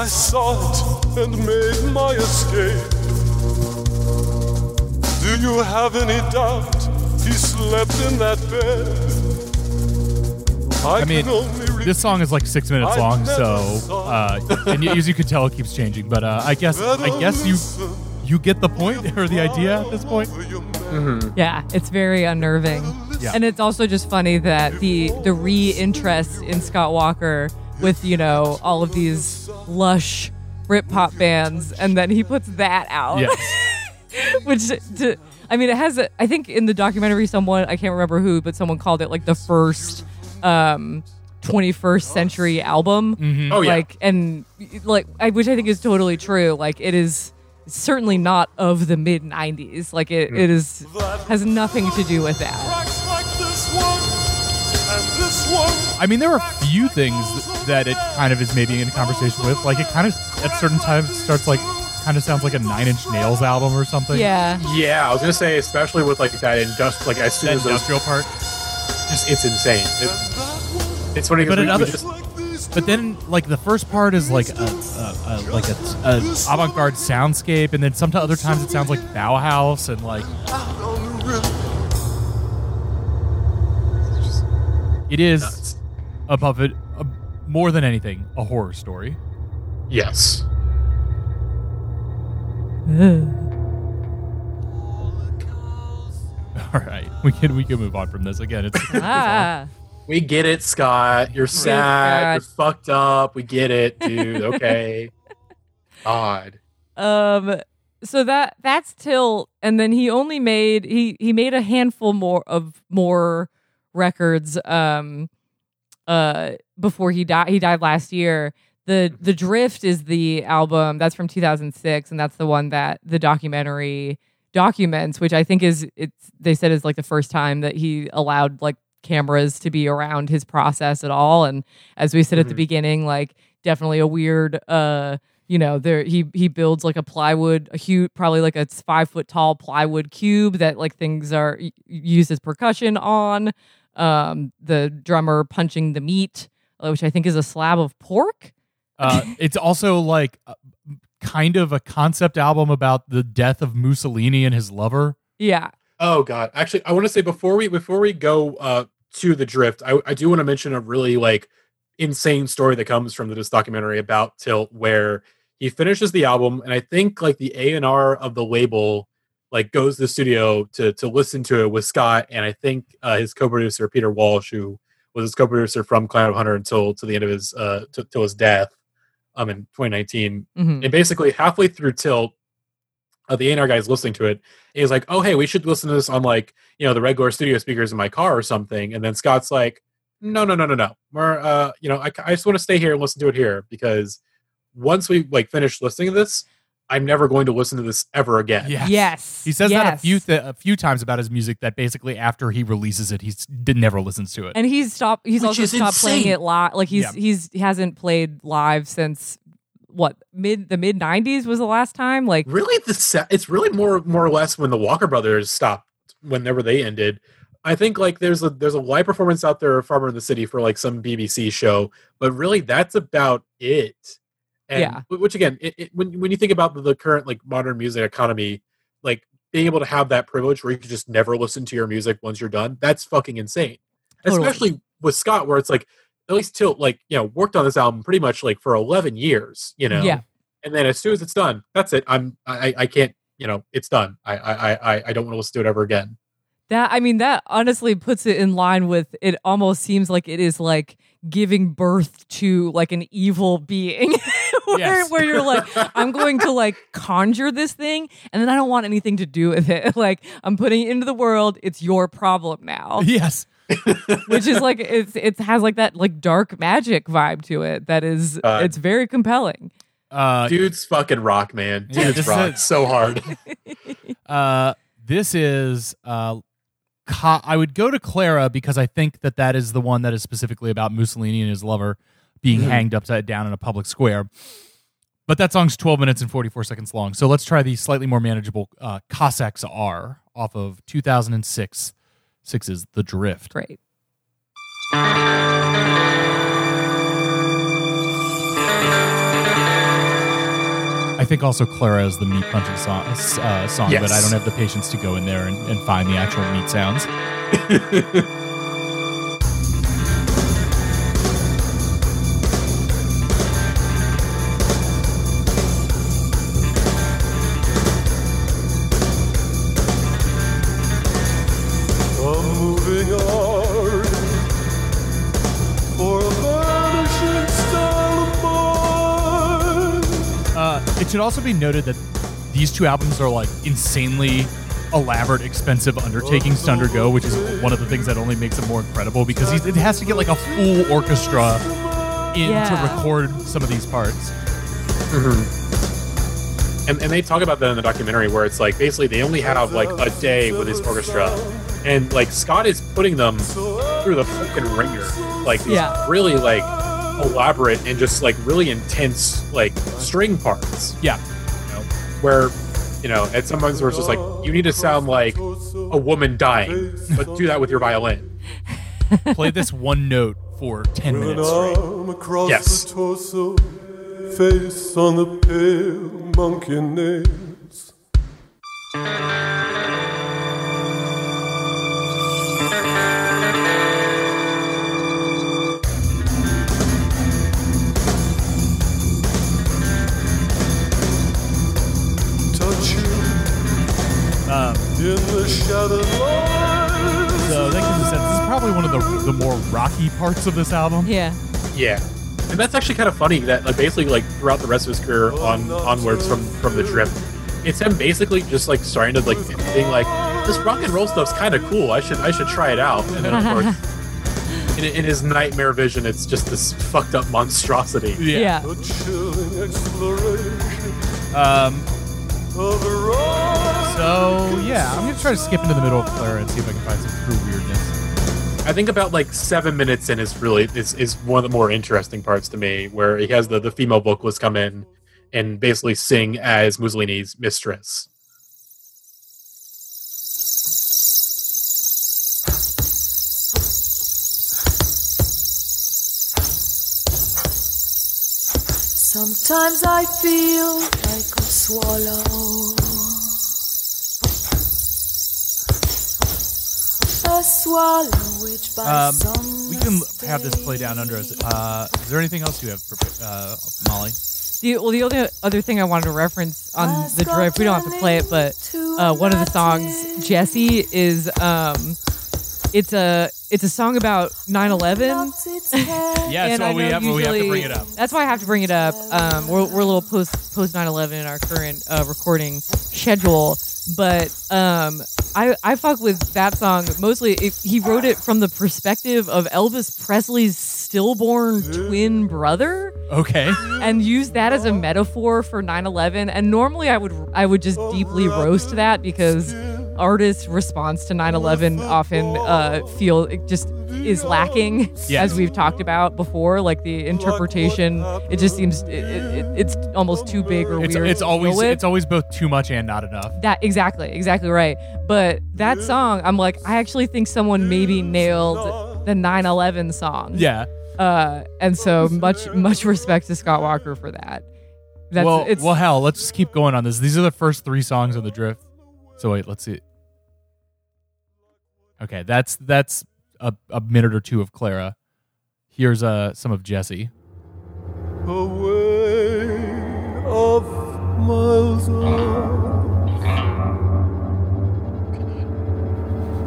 I saw it and made my escape. Do you have any doubt he slept in that bed? I, I mean, re- this song is like six minutes I long, so uh, and as you can tell, it keeps changing. But uh, I guess I guess you you get the point or the idea at this point. Mm-hmm. Yeah, it's very unnerving, yeah. And it's also just funny that the the re-interest in Scott Walker. With, you know, all of these lush Britpop bands, and then he puts that out. Yes. Which, to, I mean, it has, a, I think in the documentary, someone, I can't remember who, but someone called it, like, the first um, twenty-first century album. Mm-hmm. Oh, yeah. Like, and, like, I, which I think is totally true. Like, it is certainly not of the mid-nineties. Like, it, mm. it is, has nothing to do with that. I mean, there are a few things that it kind of is maybe in conversation with. Like, it kind of, at certain times, starts like, kind of sounds like a Nine Inch Nails album or something. Yeah. Yeah, I was going to say, especially with, like, that industrial, like, as soon as industrial part. Just, it's insane. It, it's funny. But, we, another, we just... but then, like, the first part is, like, a, a, a, like a, a avant-garde soundscape, and then some other times it sounds like Bauhaus and, like... It is, nuts. above it, uh, more than anything, a horror story. Yes. All right, we can we can move on from this again. It's, ah. it's we get it, Scott. You're sad. You're fucked up. We get it, dude. Okay. Odd. Um. so that that's Tilt, and then he only made he he made a handful more of more records um uh before he died. He died last year. The The Drift is the album that's from two thousand six, and that's the one that the documentary documents, which I think is it's they said is like the first time that he allowed like cameras to be around his process at all. And as we said mm-hmm. at the beginning, like definitely a weird uh you know, there he he builds like a plywood, a huge, probably like a five foot tall plywood cube that like things are used as percussion on. Um, the drummer punching the meat, which I think is a slab of pork. Uh, it's also like a, kind of a concept album about the death of Mussolini and his lover. Yeah. Oh God! Actually, I want to say before we before we go uh, to The Drift, I, I do want to mention a really like insane story that comes from this documentary about Tilt, where he finishes the album, and I think like the A and R of the label like goes to the studio to to listen to it with Scott, and I think uh, his co-producer Peter Walsh, who was his co-producer from Climate of Hunter until to the end of his uh, t- till his death um, in twenty nineteen. Mm-hmm. And basically halfway through Tilt, uh, the A and R guy is listening to it. And he's like, "Oh hey, we should listen to this on like you know the regular studio speakers in my car or something." And then Scott's like, "No, no, no, no, no. We're, uh, you know, I, I just want to stay here and listen to it here because." Once we like finish listening to this, I'm never going to listen to this ever again. Yes, yes. He says yes. that a few th- a few times about his music. That basically after he releases it, he never listens to it, and he's stopped. He's Which also stopped insane. playing it live. Like he's yeah. he's he hasn't played live since what mid the mid nineties was the last time. Like really, the se- it's really more more or less when the Walker Brothers stopped. Whenever they ended. I think like there's a there's a live performance out there of Farmer in the City for like some B B C show, but really that's about it. And, yeah. Which again, it, it, when when you think about the current like modern music economy, like being able to have that privilege where you can just never listen to your music once you're done, that's fucking insane. Totally. Especially with Scott, where it's like at least Tilt like you know worked on this album pretty much like for eleven years, you know. Yeah. And then as soon as it's done, that's it. I'm I I can't you know it's done. I I I I don't want to listen to it ever again. That I mean that honestly puts it in line with it. Almost seems like it is like giving birth to like an evil being. Where, yes. where you're like, I'm going to like conjure this thing, and then I don't want anything to do with it. Like I'm putting it into the world. It's your problem now. Yes, which is like it's it has like that like dark magic vibe to it. That is, uh, it's very compelling. Uh, Dude's fucking rock, man. Dude's yeah, rock is, so hard. uh, this is. Uh, co- I would go to Clara because I think that that is the one that is specifically about Mussolini and his lover being mm-hmm. hanged upside down in a public square. But that song's twelve minutes and forty-four seconds long. So let's try the slightly more manageable uh, Cossacks Are off of two thousand six. Six is The Drift. Great. I think also Clara is the meat punching song, uh, song yes. but I don't have the patience to go in there and, and find the actual meat sounds. It should also be noted that these two albums are like insanely elaborate, expensive undertakings to undergo, which is one of the things that only makes it more incredible because he's, it has to get like a full orchestra in yeah. to record some of these parts. Mm-hmm. And, and they talk about that in the documentary where it's like basically they only have like a day with his orchestra, and like Scott is putting them through the fucking ringer. Like these yeah. really like elaborate and just like really intense like string parts yeah you know, where you know at some moments where it's just like you need to sound like a woman dying but do that with your violin. Play this one note for ten minutes straight. Yes. Face on the pale monkey nails. Um, so that gives a sense. This is probably one of the the more rocky parts of this album. Yeah, yeah, and that's actually kind of funny that like basically like throughout the rest of his career on onwards from, from The Drift, it's him basically just like starting to like being like, this rock and roll stuff's kind of cool. I should I should try it out. And then of course. In, in his nightmare vision, it's just this fucked up monstrosity. Yeah. yeah. Um. So yeah, I'm gonna try to skip into the middle of Clara and see if I can find some true weirdness. I think about like seven minutes in is really is is one of the more interesting parts to me, where he has the the female vocalist come in and basically sing as Mussolini's mistress. Sometimes I feel like a swallow, a swallow which by um, some we can have this play down under us. Uh, is there anything else you have, for, uh, Molly? The, well, the only other thing I wanted to reference on The Drift, we don't have to play it, but uh, one of the songs, Jesse, is um, it's a. It's a song about nine eleven. Yeah, so we have, usually, we have to bring it up. That's why I have to bring it up. Um, we're, we're a little post post nine eleven in our current uh, recording schedule. But um, I, I fuck with that song. Mostly, it, he wrote it from the perspective of Elvis Presley's stillborn twin brother. Okay. And used that as a metaphor for nine eleven. And normally I would I would just deeply roast that because artists' response to nine eleven often uh, feel it just is lacking, yes. as we've talked about before. Like the interpretation, it just seems it, it, it's almost too big or it's, weird. It's always it's always both too much and not enough. That exactly, exactly right. But that song, I'm like, I actually think someone maybe nailed the nine eleven song. Yeah. Uh, and so much much respect to Scott Walker for that. That's, well, it's, well, hell, let's just keep going on this. These are the first three songs of The Drift. So wait, let's see. Okay, that's that's a, a minute or two of Clara. Here's uh, some of Jesse. Away of miles.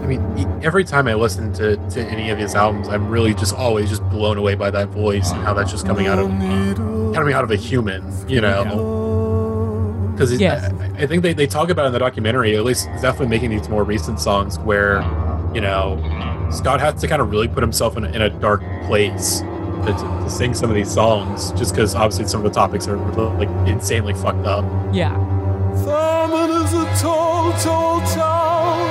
I mean, every time I listen to, to any of his albums, I'm really just always just blown away by that voice and how that's just coming out of coming out of a human, you know. Yeah. Because yes. I, I think they, they talk about it in the documentary, at least definitely making these more recent songs where, you know, Scott has to kind of really put himself in, in a dark place to, to sing some of these songs, just because obviously some of the topics are like insanely fucked up. Yeah. Thurman is a tall, tall town,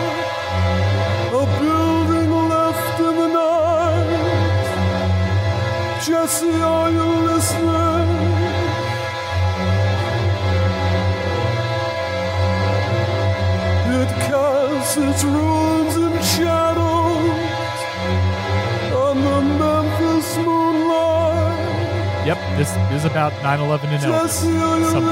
a building left in the night. Jesse, are you listening? It casts its ruins and shadows on the Memphis moonlight. Yep, this is about nine eleven and Elvis somehow.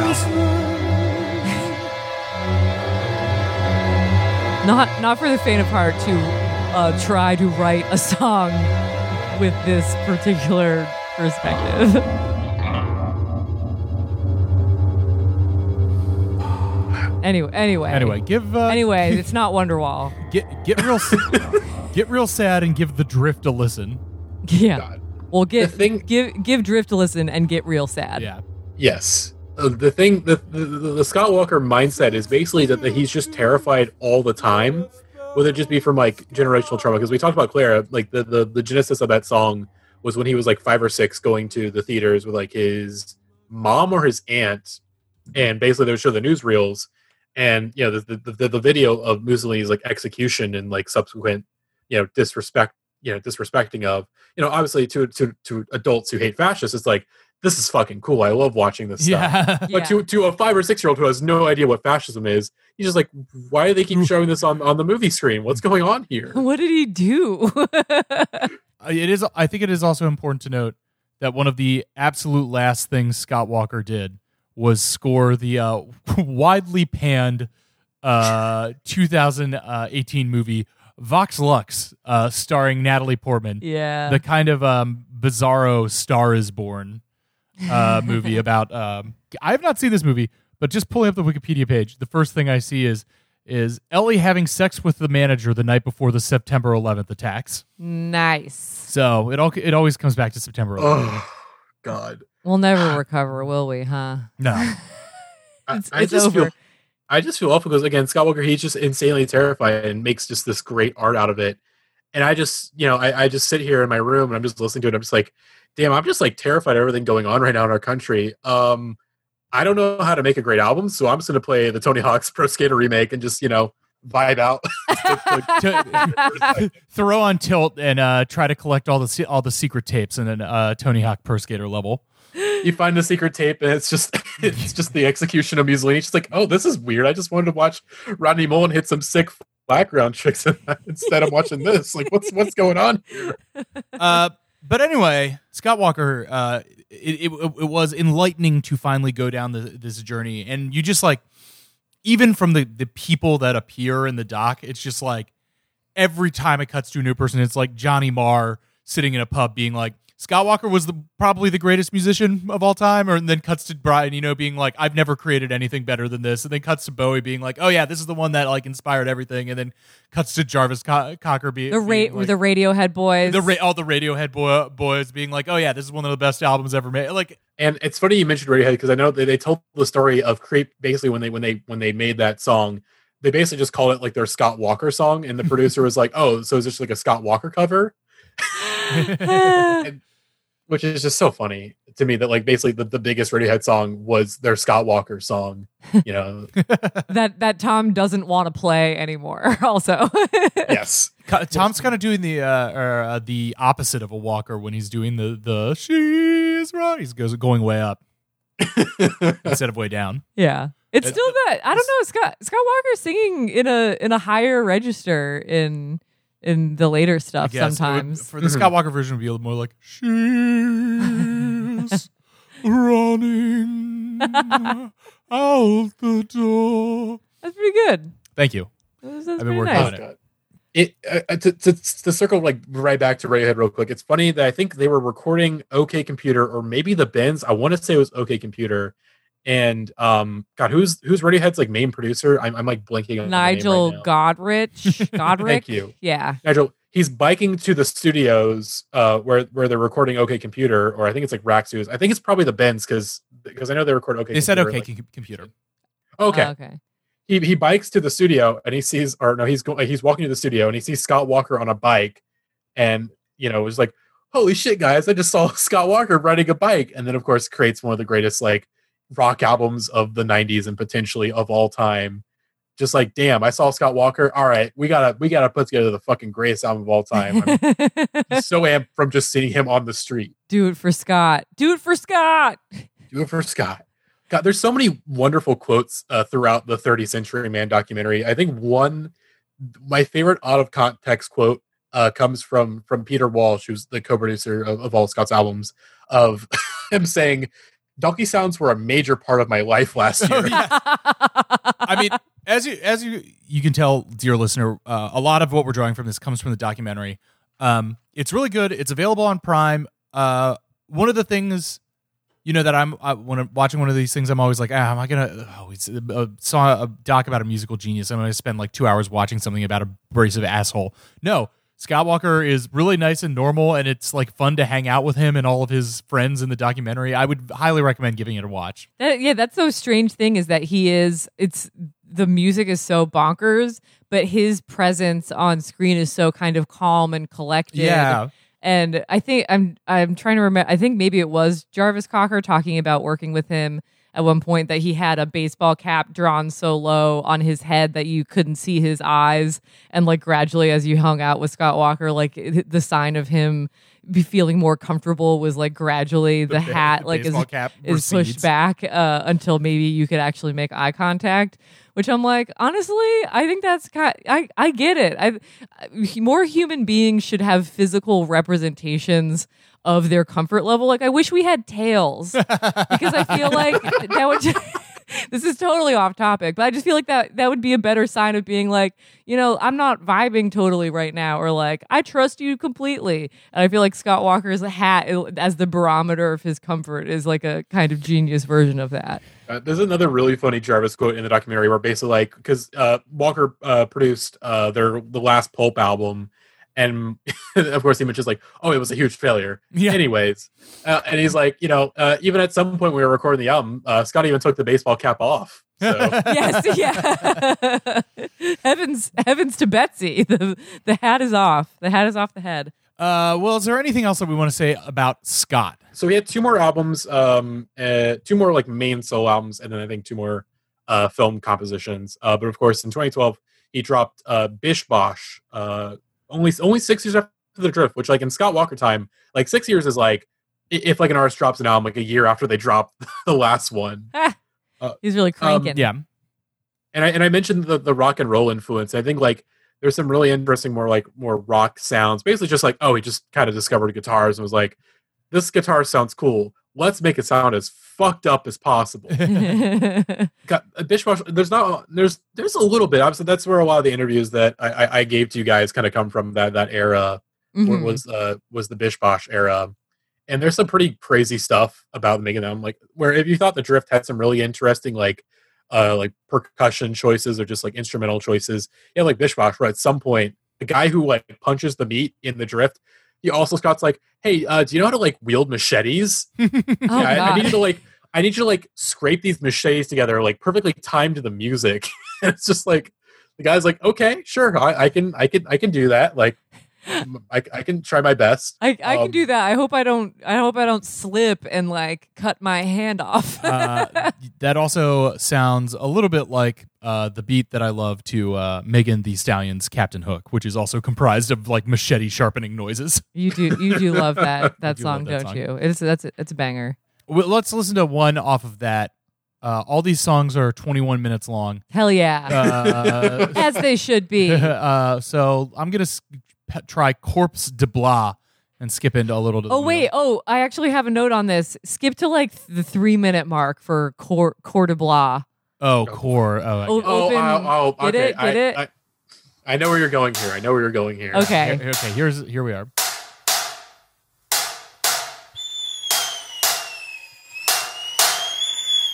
Not, not for the faint of heart to uh, try to write a song with this particular perspective. Anyway, anyway, anyway, give. Uh, anyway, it's not Wonderwall. Get get real, get real sad and give The Drift a listen. Yeah, God. Well, get thing, give give Drift a listen and get real sad. Yeah, yes. Uh, the thing, the, the the Scott Walker mindset is basically that, that he's just terrified all the time, whether it just be from like generational trauma. Because we talked about Clara, like the, the the genesis of that song was when he was like five or six, going to the theaters with like his mom or his aunt, and basically they would show the newsreels. And, you know, the, the the video of Mussolini's, like, execution and, like, subsequent, you know, disrespect, you know, disrespecting of, you know, obviously to to to adults who hate fascists, it's like, this is fucking cool. I love watching this stuff. Yeah. But yeah. to to a five or six-year-old who has no idea what fascism is, he's just like, why do they keep showing this on, on the movie screen? What's going on here? What did he do? It is. I think it is also important to note that one of the absolute last things Scott Walker did was score the uh, widely panned uh, two thousand eighteen movie Vox Lux, uh, starring Natalie Portman. Yeah. The kind of um, bizarro Star is Born uh, movie about... Um, I have not seen this movie, but just pulling up the Wikipedia page, the first thing I see is is Ellie having sex with the manager the night before the September eleventh attacks. Nice. So it all it always comes back to September eleventh. Oh, God. We'll never recover, will we, huh? No. it's, I, I it's just over. Feel, I just feel awful because, again, Scott Walker, he's just insanely terrified and makes just this great art out of it. And I just, you know, I, I just sit here in my room and I'm just listening to it. And I'm just like, damn, I'm just like terrified of everything going on right now in our country. Um, I don't know how to make a great album, so I'm just going to play the Tony Hawk's Pro Skater remake and just, you know, vibe out. Throw on Tilt and uh, try to collect all the all the secret tapes and then uh, Tony Hawk Pro Skater level. You find the secret tape and it's just it's just the execution of Mussolini. It's like, oh, this is weird. I just wanted to watch Rodney Mullen hit some sick background tricks instead of watching this. Like, what's what's going on here? Uh, but anyway, Scott Walker, uh, it, it it was enlightening to finally go down the, this journey, and you just like, even from the the people that appear in the doc, it's just like every time it cuts to a new person, it's like Johnny Marr sitting in a pub being like, Scott Walker was the, probably the greatest musician of all time, or and then cuts to Brian Eno being like, I've never created anything better than this, and then cuts to Bowie being like, oh yeah, this is the one that like inspired everything, and then cuts to Jarvis Co- Cocker being the, ra- being like, the Radiohead boys, the ra- all the Radiohead boy- boys being like, oh yeah, this is one of the best albums ever made. Like, and it's funny you mentioned Radiohead because I know they, they told the story of Creep basically when they when they when they made that song. They basically just called it like their Scott Walker song, and the producer was like, oh, so is this like a Scott Walker cover? And, which is just so funny to me that like basically the, the biggest Radiohead song was their Scott Walker song, you know, that that Tom doesn't want to play anymore. Also, yes, Tom's kind of doing the uh, or, uh, the opposite of a Walker when he's doing the the she's right. He's goes going way up instead of way down. Yeah, it's still that I don't know. Scott Scott Walker singing in a in a higher register in. in the later stuff sometimes. Would, for the mm-hmm. Scott Walker version, it would be more like, she's running out the door. That's pretty good. Thank you. That's, that's I've been working nice. on it. it uh, to, to, to circle like right back to Radiohead real quick, it's funny that I think they were recording OK Computer, or maybe The Bends. I want to say it was OK Computer. And um, God, who's who's Radiohead's like main producer? I'm I'm like blanking on Nigel right Godrich. Godrich, thank you. Yeah, Nigel. He's biking to the studios uh, where where they're recording OK Computer, or I think it's like Raxu's. I think it's probably The Bends because because I know they record OK. They Computer, said OK like, c- Computer. Okay. Oh, okay. He he bikes to the studio and he sees, or no, he's going, he's walking to the studio and he sees Scott Walker on a bike, and you know, it was like, holy shit, guys! I just saw Scott Walker riding a bike, and then of course creates one of the greatest like rock albums of the nineties and potentially of all time. Just like, damn, I saw Scott Walker. All right, we gotta we gotta put together the fucking greatest album of all time. I'm so amped from just seeing him on the street. Do it for Scott. Do it for Scott. Do it for Scott. God, there's so many wonderful quotes uh, throughout the thirtieth Century Man documentary. I think one, my favorite out of context quote uh, comes from from Peter Walsh, who's the co-producer of, of all Scott's albums, of him saying, donkey sounds were a major part of my life last year. Oh, yeah. I mean, as you as you you can tell, dear listener, uh, a lot of what we're drawing from this comes from the documentary. Um, it's really good. It's available on Prime. Uh, one of the things, you know, that I'm I, when I'm watching one of these things, I'm always like, ah, am I gonna? Oh, it's a, saw a doc about a musical genius. I'm gonna spend like two hours watching something about a abrasive asshole. No. Scott Walker is really nice and normal, and it's like fun to hang out with him and all of his friends in the documentary. I would highly recommend giving it a watch. That, yeah, that's so strange thing is that he is, it's, the music is so bonkers, but his presence on screen is so kind of calm and collected. Yeah. And I think I'm, I'm trying to remember, I think maybe it was Jarvis Cocker talking about working with him at one point that he had a baseball cap drawn so low on his head that you couldn't see his eyes. And like gradually as you hung out with Scott Walker, like it, the sign of him be feeling more comfortable was like gradually the, the hat, the like is, is pushed back uh, until maybe you could actually make eye contact, which I'm like, honestly, I think that's kind of, I, I get it. I, more human beings should have physical representations of their comfort level. Like, I wish we had tails because I feel like that would just, this is totally off topic, but I just feel like that that would be a better sign of being like, you know, I'm not vibing totally right now, or like, I trust you completely. And I feel like Scott Walker's hat as the barometer of his comfort is like a kind of genius version of that. Uh, there's another really funny Jarvis quote in the documentary where basically like, because uh, Walker uh, produced uh, their the last Pulp album, And of course, the image is like, oh, it was a huge failure. Yeah. Anyways, uh, and he's like, you know, uh, even at some point we were recording the album, uh, Scott even took the baseball cap off. So. Yes, yeah. heavens, heavens to Betsy. The, the hat is off. The hat is off the head. Uh, well, is there anything else that we want to say about Scott? So he had two more albums, um, uh, two more like main solo albums, and then I think two more uh, film compositions. Uh, but of course, in twenty twelve, he dropped uh, Bish Bosch. Uh, Only only six years after The Drift, which, like, in Scott Walker time, like, six years is, like, if, like, an artist drops an album, like, a year after they drop the last one. Ah, uh, he's really cranking. Um, yeah. And I and I mentioned the, the rock and roll influence. I think, like, there's some really interesting more, like, more rock sounds. Basically just, like, oh, he just kind of discovered guitars and was like, this guitar sounds cool. Let's make it sound as fucked up as possible. God, Bish Bosch, there's not there's there's a little bit. Obviously, that's where a lot of the interviews that I, I gave to you guys kind of come from. That that era mm-hmm. was uh, was the Bish Bosch era, and there's some pretty crazy stuff about making them. Like, where if you thought the Drift had some really interesting like uh, like percussion choices or just like instrumental choices, yeah, like Bish Bosch, where at some point the guy who like punches the meat in the Drift. He also, Scott's like, hey, uh, do you know how to, like, wield machetes? oh, yeah, I, I need you to, like, I need you to, like, scrape these machetes together, like, perfectly timed to the music. And it's just, like, the guy's like, okay, sure, I, I can, I can, I can do that. Like, I, I can try my best. I, I um, can do that. I hope I don't, I hope I don't slip and, like, cut my hand off. uh, that also sounds a little bit like uh, the beat that I love to uh, Megan Thee Stallion's Captain Hook, which is also comprised of, like, machete sharpening noises. You do, you do love that, that song, that don't song. you? It's, that's, it's a banger. Well, let's listen to one off of that. Uh, all these songs are twenty-one minutes long. Hell yeah. Uh, as they should be. Uh, so I'm going to... Pe- try Corpse de Blas and skip into a little. Oh, wait. Oh, I actually have a note on this. Skip to like th- the three minute mark for Cor, cor de Blas. Oh, Cor. Oh, o- oh, oh, oh, okay. Get it? Get I, it? I, I know where you're going here. I know where you're going here. Okay. Here, okay. Here's, here we are.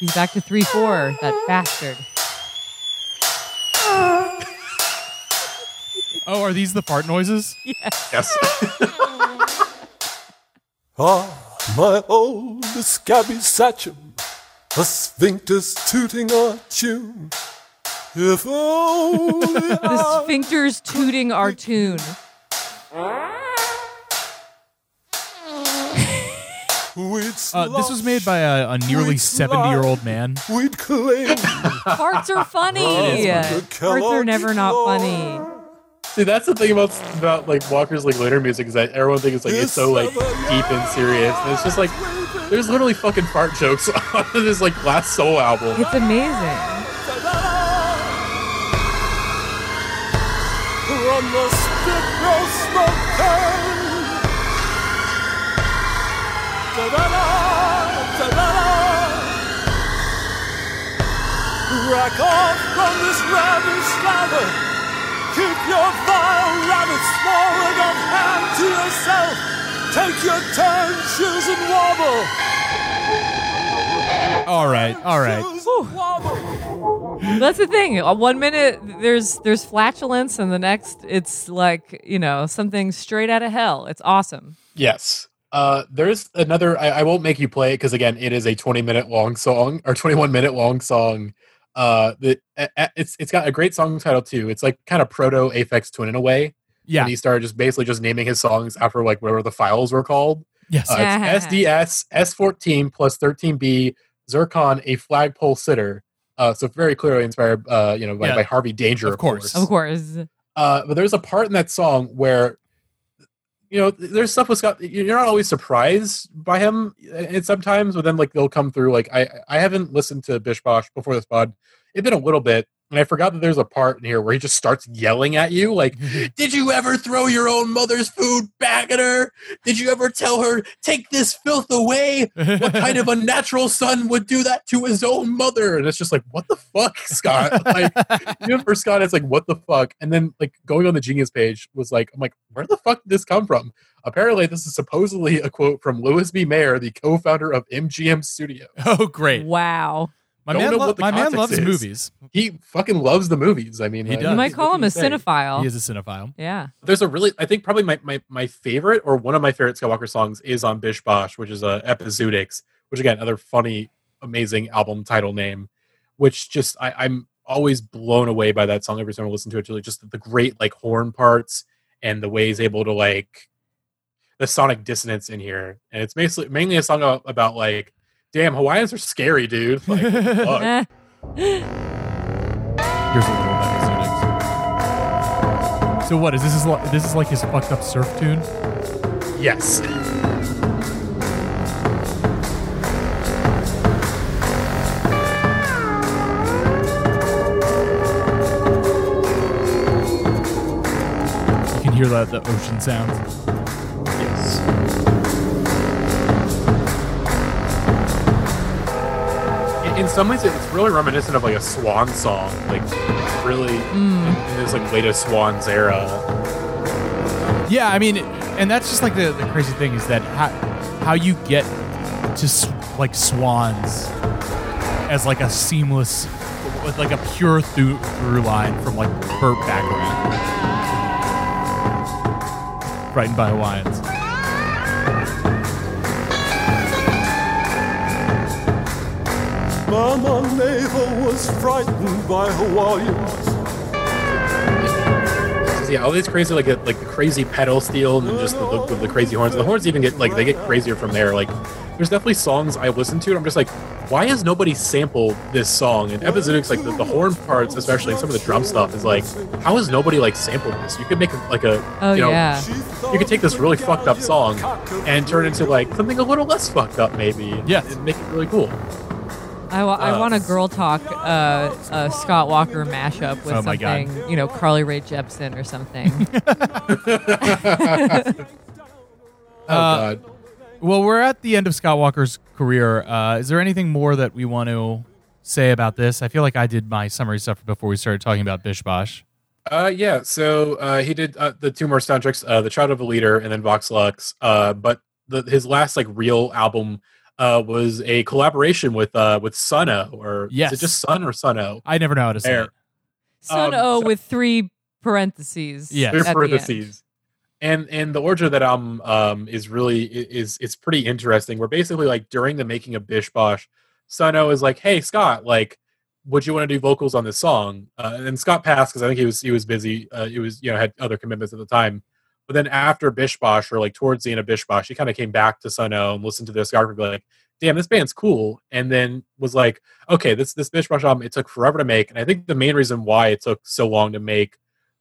He's back to three, four. That bastard. Oh, are these the fart noises? Yes. Yes. Oh, my old scabby sachem, a sphincter's tooting our tune. If only the sphincter's tooting our tune. Uh, this was made by a, a nearly seventy-year-old man. We'd claim farts are funny. Farts are never not funny. See, that's the thing about about like Walker's like later music is that everyone thinks like it's so like deep and serious, and it's just like there's literally fucking fart jokes on this like last soul album. It's amazing. Rack off from this ravenous lather. Keep your vile rabbits forward of hand to yourself. Take your turn, shoes and wobble. All right, all right. That's the thing. One minute there's there's flatulence, and the next it's like, you know, something straight out of hell. It's awesome. Yes. Uh, there's another. I, I won't make you play it because again, it is a twenty minute long song or twenty-one minute long song. Uh, the it's it's got a great song title too. It's like kind of proto Aphex Twin in a way. Yeah, and he started just basically just naming his songs after like whatever the files were called. Yes, uh, it's S D S S fourteen plus thirteen B Zircon, a flagpole sitter. Uh, so very clearly inspired, uh, you know, by, yeah. by Harvey Danger, of course, of course. Uh, but there's a part in that song where, you know, there's stuff with Scott. You're not always surprised by him, and sometimes, but then like they'll come through. Like I, I haven't listened to Bish Bosch before this pod. It's been a little bit, and I forgot that there's a part in here where he just starts yelling at you, like, "Did you ever throw your own mother's food back at her? Did you ever tell her take this filth away? What kind of unnatural son would do that to his own mother?" And it's just like, what the fuck, Scott? Like, even for Scott, it's like, what the fuck? And then like going on the Genius page was like, I'm like, where the fuck did this come from? Apparently, this is supposedly a quote from Louis B. Mayer, the co-founder of M G M Studios. Oh, great! Wow. My Don't man, lo- my man loves is. movies. He fucking loves the movies. I mean, he does. You might call him a cinephile. He is a cinephile. Yeah. There's a really, I think probably my, my, my favorite or one of my favorite Scott Walker songs is on Bish Bosch, which is a uh, Epizootics, which again, another funny, amazing album title name, which just, I, I'm always blown away by that song every time I listen to it. Really just the great like horn parts and the way he's able to like the sonic dissonance in here. And it's basically mainly a song about, about like, damn, Hawaiians are scary, dude. Like, fuck. Here's a little episode. So what is this? Is like, this is like his fucked up surf tune? Yes. You can hear that the ocean sound. Yes. In some ways, it's really reminiscent of like a Swan song, like really mm. in, in this like latest Swans era. Yeah, I mean, and that's just like the, the crazy thing is that how, how you get to sw- like Swans as like a seamless, with like a pure through, through line from like Burt Bacharach, frightened by Hawaiians. Mama Mabel was frightened by Hawaiians. Yeah, all these crazy, like, like the crazy pedal steel and just the, the, the crazy horns. The horns even get, like, they get crazier from there. Like, there's definitely songs I listen to and I'm just like, why has nobody sampled this song? And Epizootics, like, the, the horn parts, especially, and some of the drum stuff is like, how has nobody, like, sampled this? You could make, like, a, oh, you know, yeah. you could take this really fucked up song and turn it into, like, something a little less fucked up, maybe. Yes. And make it really cool. I, w- I want a Girl Talk uh, uh, Scott Walker mashup with oh something, you know, Carly Rae Jepsen or something. oh, God. Uh, well, we're at the end of Scott Walker's career. Uh, is there anything more that we want to say about this? I feel like I did my summary stuff before we started talking about Bish Bosch. Uh, yeah, so uh, he did uh, the two more soundtracks, uh, The Child of a Leader and then Vox Lux. Uh, but the, his last, like, real album Uh, was a collaboration with uh, with Sunn O)), or yes. is it just Sunn or Sunn O)))? I never know how to say it. Sunn O um, so, with three parentheses. Yeah, three parentheses. And and the origin of that album um, is really is it's pretty interesting. We're basically like during the making of Bish Bosch, Sunn O) is like, hey Scott, like, would you want to do vocals on this song? Uh, and Scott passed because I think he was he was busy. Uh, he was you know had other commitments at the time. But then after Bish Bosch, or like towards the end of Bish Bosch, he kind of came back to Sunn O) and listened to this discography, like, damn, this band's cool. And then was like, okay, this this Bish Bosch album, it took forever to make. And I think the main reason why it took so long to make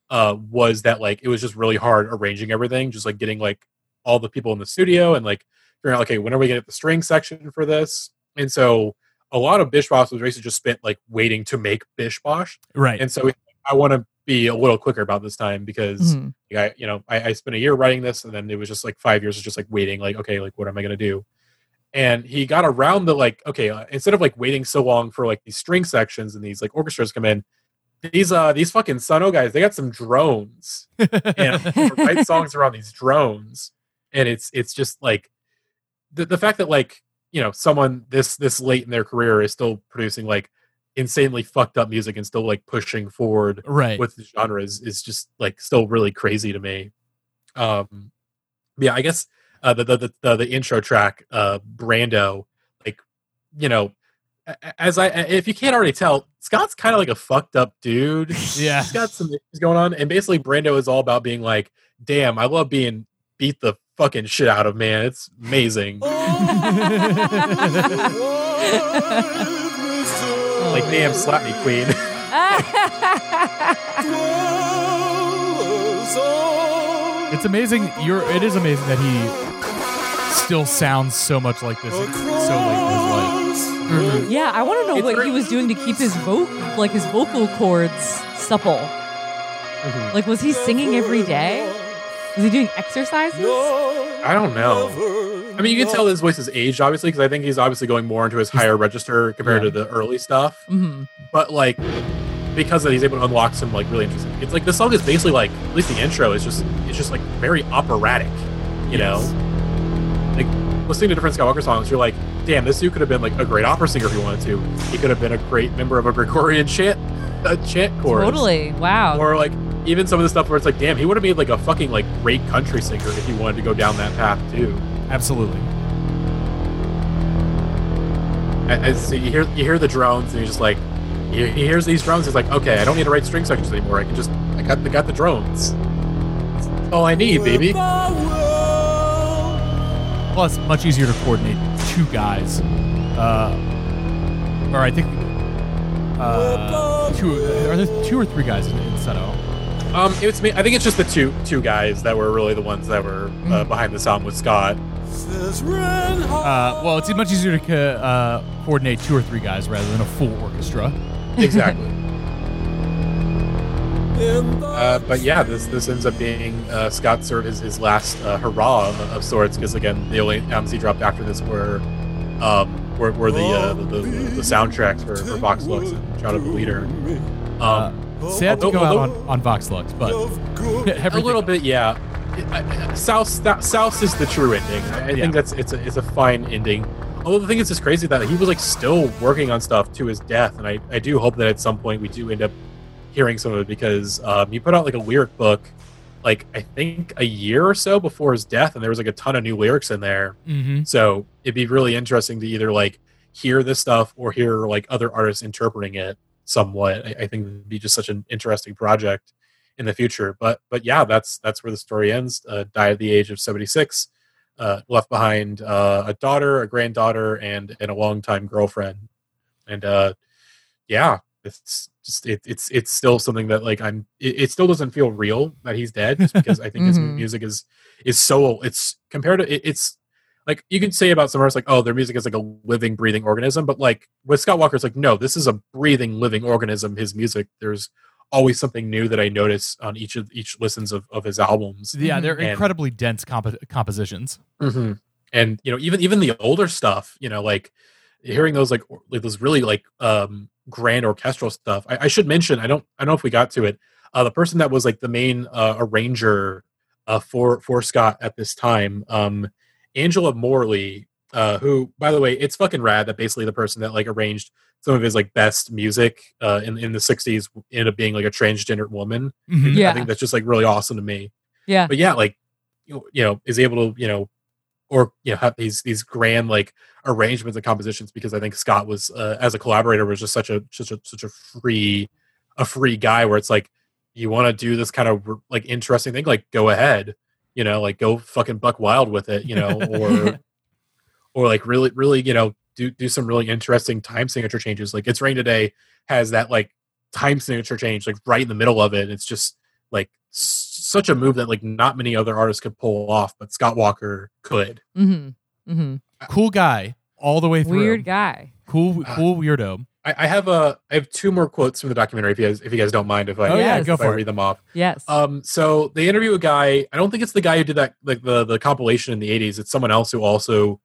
uh, was that like it was just really hard arranging everything, just like getting like all the people in the studio and like figuring out, okay, when are we gonna get the string section for this? And so a lot of Bish Bosch was basically just spent like waiting to make Bish Bosch. Right. And so I want to be a little quicker about this time because mm. I, you know, I, I spent a year writing this and then it was just like five years of just like waiting, like, okay, like what am I going to do? And he got around the like, okay, uh, instead of like waiting so long for like these string sections and these like orchestras come in, these, uh, these fucking Sunn O) guys, they got some drones and write songs around these drones. And it's, it's just like the, the fact that like, you know, someone this, this late in their career is still producing like insanely fucked up music and still like pushing forward right. with the genre is, is just like still really crazy to me. Um, yeah, I guess uh, the, the the the intro track, uh, Brando, like you know, as I if you can't already tell, Scott's kind of like a fucked up dude. Yeah, he's got some things going on, and basically Brando is all about being like, damn, I love being beat the fucking shit out of, man. It's amazing. Like, damn, slap me, queen. It's amazing. You're. It is amazing that he still sounds so much like this. It's so late in his life. Mm-hmm. Yeah, I want to know it's what great. he was doing to keep his vocal, like his vocal cords, supple. Mm-hmm. Like, was he singing every day? Was he doing exercises? I don't know. I mean, you can tell his voice is aged, obviously, because I think he's obviously going more into his higher register compared yeah. to the early stuff. Mm-hmm. But, like, because of that, he's able to unlock some, like, really interesting... It's like, the song is basically, like, at least the intro is just, it's just, like, very operatic, you yes. know? Like, listening to different Scott Walker songs, you're like, damn, this dude could have been like a great opera singer if he wanted to. He could have been a great member of a Gregorian chant, a chant chorus. Totally, wow. Or like even some of the stuff where it's like, damn, he would have made like a fucking like great country singer if he wanted to go down that path too. Absolutely. And so you hear you hear the drones, and you're just like, he hears these drones. He's like, okay, I don't need to write string sections anymore. I can just, I got, I got the drones. That's all I need, baby. Plus, much easier to coordinate two guys, uh, or I think uh, two. Are there two or three guys in, in Sunn O))), Um, it's me. I think it's just the two two guys that were really the ones that were uh, behind the sound with Scott. Uh, well, it's much easier to co- uh, coordinate two or three guys rather than a full orchestra. Exactly. uh, but yeah, this this ends up being uh, Scott's sort of his, his last uh, hurrah of, of sorts, because again, the only albums he dropped after this were um, were, were the, uh, the, the the soundtracks for, for Vox Lux and Shout Out the Leader. Um, uh, sad although, to go although, out on, on Vox Lux, but a little bit, yeah. Souse, Souse is the true ending. I yeah. think that's it's a it's a fine ending. Although the thing is, just crazy that he was like still working on stuff to his death, and I, I do hope that at some point we do end up hearing some of it, because um, he put out like a lyric book, like I think a year or so before his death, and there was like a ton of new lyrics in there. Mm-hmm. So it'd be really interesting to either like hear this stuff or hear like other artists interpreting it somewhat. I, I think it'd be just such an interesting project in the future. But but yeah, that's that's where the story ends. Uh, died at the age of seventy-six, uh, left behind uh, a daughter, a granddaughter, and and a longtime girlfriend. And uh, yeah, it's just it, it's it's still something that like I'm. It, it still doesn't feel real that he's dead, just because I think mm-hmm. his music is is so. It's compared to it, it's like you can say about some artists like, oh, their music is like a living, breathing organism. But like with Scott Walker, it's like no, this is a breathing, living organism. His music, there's always something new that I notice on each of each listens of, of his albums. Yeah, they're and, incredibly dense comp- compositions. Mm-hmm. And you know, even even the older stuff, you know, like hearing those like, like those really like um, grand orchestral stuff. I, I should mention, I don't I don't know if we got to it. Uh, the person that was like the main uh, arranger uh, for for Scott at this time, um, Angela Morley, uh, who, by the way, it's fucking rad that basically the person that like arranged some of his like best music uh, in in the sixties ended up being like a transgender woman. Mm-hmm. Yeah. I think that's just like really awesome to me. Yeah, but yeah, like you know, you know is able to you know, or you know, have these these grand like arrangements and compositions, because I think Scott was uh, as a collaborator was just such a such a such a free a free guy, where it's like you want to do this kind of like interesting thing, like go ahead, you know, like go fucking buck wild with it, you know, or or like really really you know. do do some really interesting time signature changes. Like It's Rain Today has that like time signature change, like right in the middle of it. It's just like s- such a move that like not many other artists could pull off, but Scott Walker could. Mm-hmm. Mm-hmm. Cool guy all the way through. Weird guy. Cool, cool uh, weirdo. I, I have a, I have two more quotes from the documentary. If you guys, if you guys don't mind, if I, oh, yeah, if go if for I read it. them off. Yes. Um, so they interview a guy, I don't think it's the guy who did that, like the, the compilation in the eighties. It's someone else who also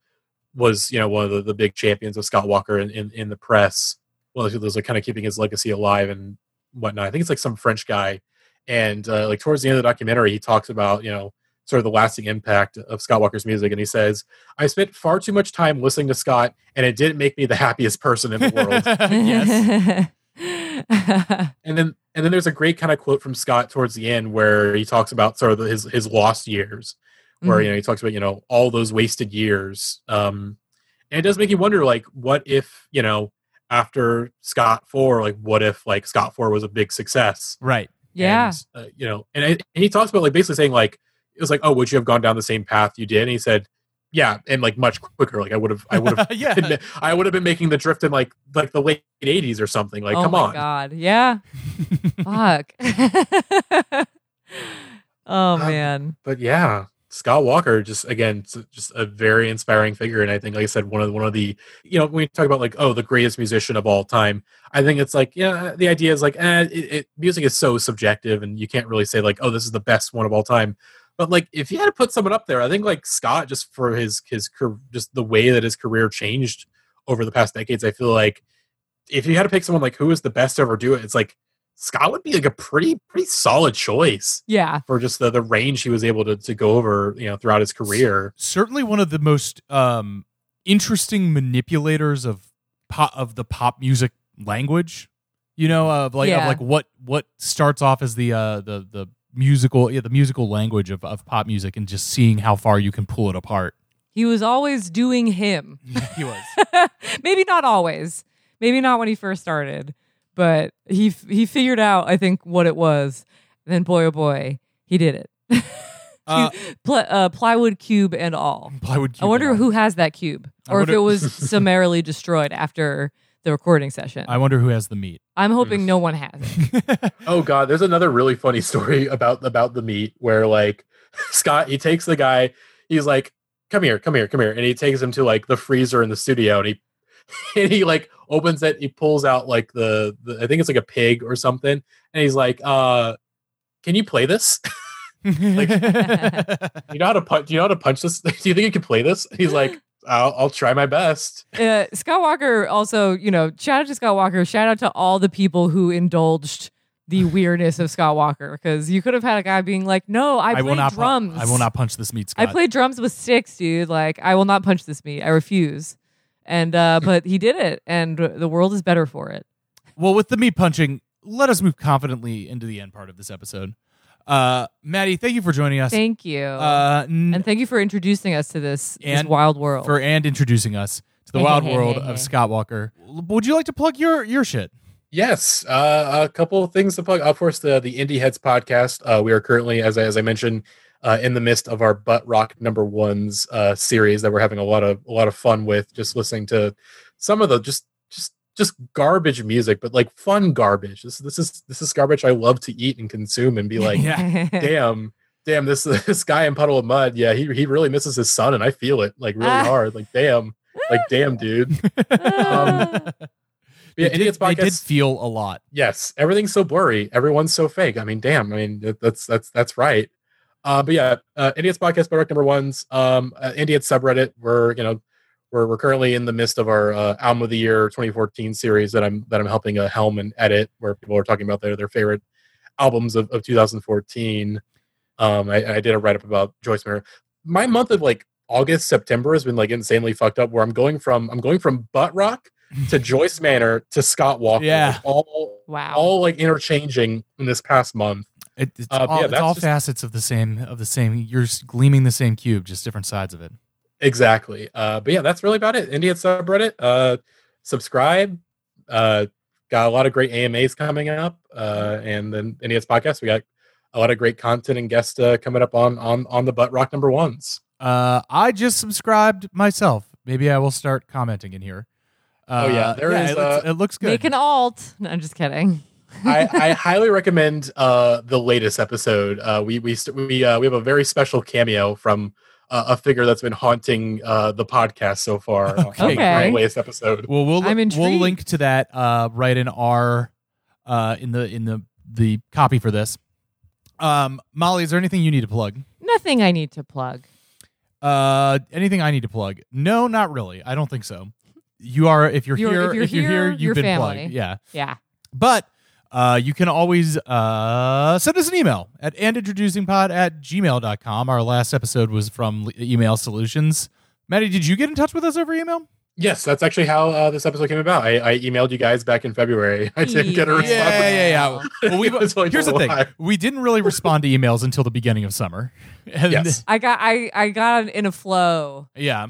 was, you know, one of the, the big champions of Scott Walker in, in, in the press. Well, those like kind of keeping his legacy alive and whatnot. I think it's like some French guy. And uh, like towards the end of the documentary, he talks about, you know, sort of the lasting impact of Scott Walker's music. And he says, I spent far too much time listening to Scott, and it didn't make me the happiest person in the world. Yes. and then, and then there's a great kind of quote from Scott towards the end where he talks about sort of his, his lost years. Where, you know, he talks about, you know, all those wasted years. Um, and it does make you wonder, like, what if, you know, after Scott four, like, what if, like, Scott four was a big success? Right. Yeah. And, uh, you know, and, I, and he talks about, like, basically saying, like, it was like, oh, would you have gone down the same path you did? And he said, yeah, and, like, much quicker. Like, I would have, I would have, yeah. been, I would have been making the drift in, like, like the late eighties or something. Like, oh come on. Oh, my God. Yeah. Fuck. oh, um, man. But, yeah. Scott Walker, just again, just a very inspiring figure, and I think, like I said, one of the, one of the, you know, when we talk about like, oh, the greatest musician of all time, I think it's like, yeah, the idea is like, eh, it, it, music is so subjective, and you can't really say like, oh, this is the best one of all time. But like, if you had to put someone up there, I think like Scott, just for his his just the way that his career changed over the past decades, I feel like if you had to pick someone like who is the best to ever do it, it's like Scott would be like a pretty, pretty solid choice. Yeah. For just the, the range he was able to, to go over, you know, throughout his career. Certainly one of the most um, interesting manipulators of pop, of the pop music language, you know, of like yeah. of like what what starts off as the uh, the the musical yeah the musical language of, of pop music, and just seeing how far you can pull it apart. He was always doing him. He was. Maybe not always. Maybe not when he first started, but he he figured out, I think, what it was. And then, boy, oh, boy, he did it. uh, Pl- uh, plywood cube and all. Plywood cube. I wonder who has that cube, or wonder- if it was summarily destroyed after the recording session. I wonder who has the meat. I'm hoping no one has it. Oh, God. There's another really funny story about, about the meat where, like, Scott, he takes the guy, he's like, come here, come here, come here. And he takes him to like the freezer in the studio, and he and he like opens it, he pulls out like the, the I think it's like a pig or something. And he's like, uh, can you play this? Like, you know how to punch, do you know how to punch this? Do you think you can play this? And he's like, I'll, I'll try my best. Uh, Scott Walker also, you know, shout out to Scott Walker. Shout out to all the people who indulged the weirdness of Scott Walker, because you could have had a guy being like, no, I, I play drums. Pu- I will not punch this meat, Scott. I played drums with sticks, dude. Like, I will not punch this meat. I refuse. And uh, but he did it, and the world is better for it. Well, with the meat punching, let us move confidently into the end part of this episode. Uh, Maddie, thank you for joining us. Thank you. Uh, n- and thank you for introducing us to this, and, this wild world. For And introducing us to the hey, wild hey, world hey, hey, of hey. Scott Walker. Would you like to plug your, your shit? Yes, uh, a couple of things to plug. Of course, the the Indie Heads podcast. Uh, we are currently, as I, as I mentioned, uh, in the midst of our Butt Rock Number Ones uh, series that we're having a lot of a lot of fun with. Just listening to some of the just just just garbage music, but like fun garbage. This this is this is garbage I love to eat and consume, and be like, yeah. damn, damn, this this guy in Puddle of Mud. Yeah, he he really misses his son, and I feel it like really ah. hard. Like damn, like damn, dude. um, Yeah, it did, did feel a lot. Yes, everything's so blurry. Everyone's so fake. I mean, damn. I mean, that's that's that's right. Uh, but yeah, uh, Idiots Podcast, Butt Rock Number Ones, um, uh, Idiots subreddit. We're you know, we're we're currently in the midst of our uh, Album of the Year twenty fourteen series that I'm that I'm helping uh, helm and edit, where people are talking about their their favorite albums of, of twenty fourteen. Um, I, I did a write up about Joyce Meyer. My month of like August, September has been like insanely fucked up. Where I'm going from I'm going from butt rock to Joyce Manor to Scott Walker, yeah, all wow, all like interchanging in this past month. It, it's uh, all, yeah, it's all just facets of the same of the same. You're gleaming the same cube, just different sides of it. Exactly. Uh, but yeah, that's really about it. Indie subreddit. Uh, subscribe. Uh, got a lot of great A M As coming up, uh, and then Indie podcast. We got a lot of great content and guests uh, coming up on on on the Butt Rock Number Ones. Uh, I just subscribed myself. Maybe I will start commenting in here. Uh, oh yeah, there yeah, is. It looks, uh, it looks good. Make an alt. No, I'm just kidding. I, I highly recommend uh, the latest episode. Uh, we we st- we uh, we have a very special cameo from uh, a figure that's been haunting uh, the podcast so far. Okay, on, okay. On the latest episode. Well, we'll I'm intrigued. We'll link to that uh, right in our uh, in the in the the copy for this. Um, Molly, is there anything you need to plug? Nothing I need to plug. Uh, anything I need to plug? No, not really. I don't think so. You are, if you're, you're here, if you're, if you're here, here you've your been family. Plugged. Yeah. Yeah. But uh, you can always uh, send us an email at and introducing pod at gmail dot com. Our last episode was from Email Solutions. Maddie, did you get in touch with us over email? Yes, that's actually how uh, this episode came about. I, I emailed you guys back in February. I didn't get a response. Yeah, yeah, yeah. yeah. Well, we, here's the thing: we didn't really respond to emails until the beginning of summer. And yes, I got I, I got in a flow. Yeah,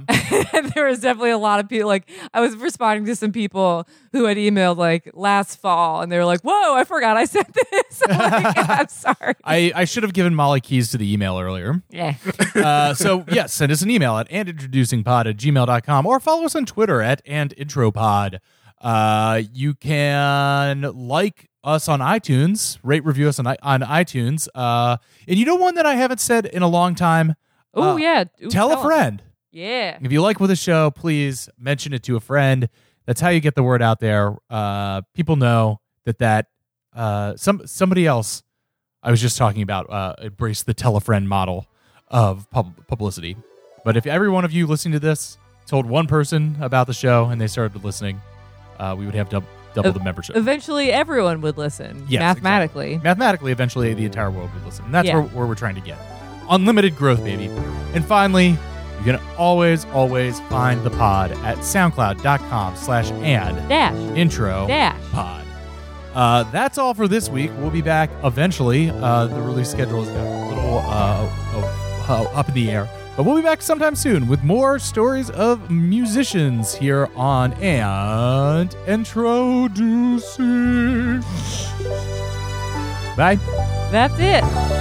there was definitely a lot of people. Like I was responding to some people who had emailed like last fall, and they were like, "Whoa, I forgot I sent this." I'm, like, yeah, I'm sorry. I, I should have given Molly keys to the email earlier. Yeah. Uh, so yes, yeah, send us an email at and introducing pod at gmail dot com, or follow us on Twitter. Twitter at and intropod. Uh, you can like us on iTunes, rate review us on on iTunes. Uh, and you know one that I haven't said in a long time. Oh uh, yeah, Ooh, tell a friend. Yeah, if you like with the show, please mention it to a friend. That's how you get the word out there. Uh, people know that that uh, some somebody else I was just talking about uh, embraced the tell a friend model of pub- publicity. But if every one of you listening to this told one person about the show and they started listening, uh, we would have dub- double the membership. Eventually, everyone would listen. Yes, mathematically. Exactly. Mathematically, eventually, the entire world would listen. And that's yeah. where, where we're trying to get. Unlimited growth, baby. And finally, You can always, always find the pod at soundcloud.com slash and dash intro dash pod. Uh, that's all for this week. We'll be back eventually. Uh, the release schedule is a little uh, oh, oh, up in the air. But we'll be back sometime soon with more stories of musicians here on And Introducing. Bye. That's it.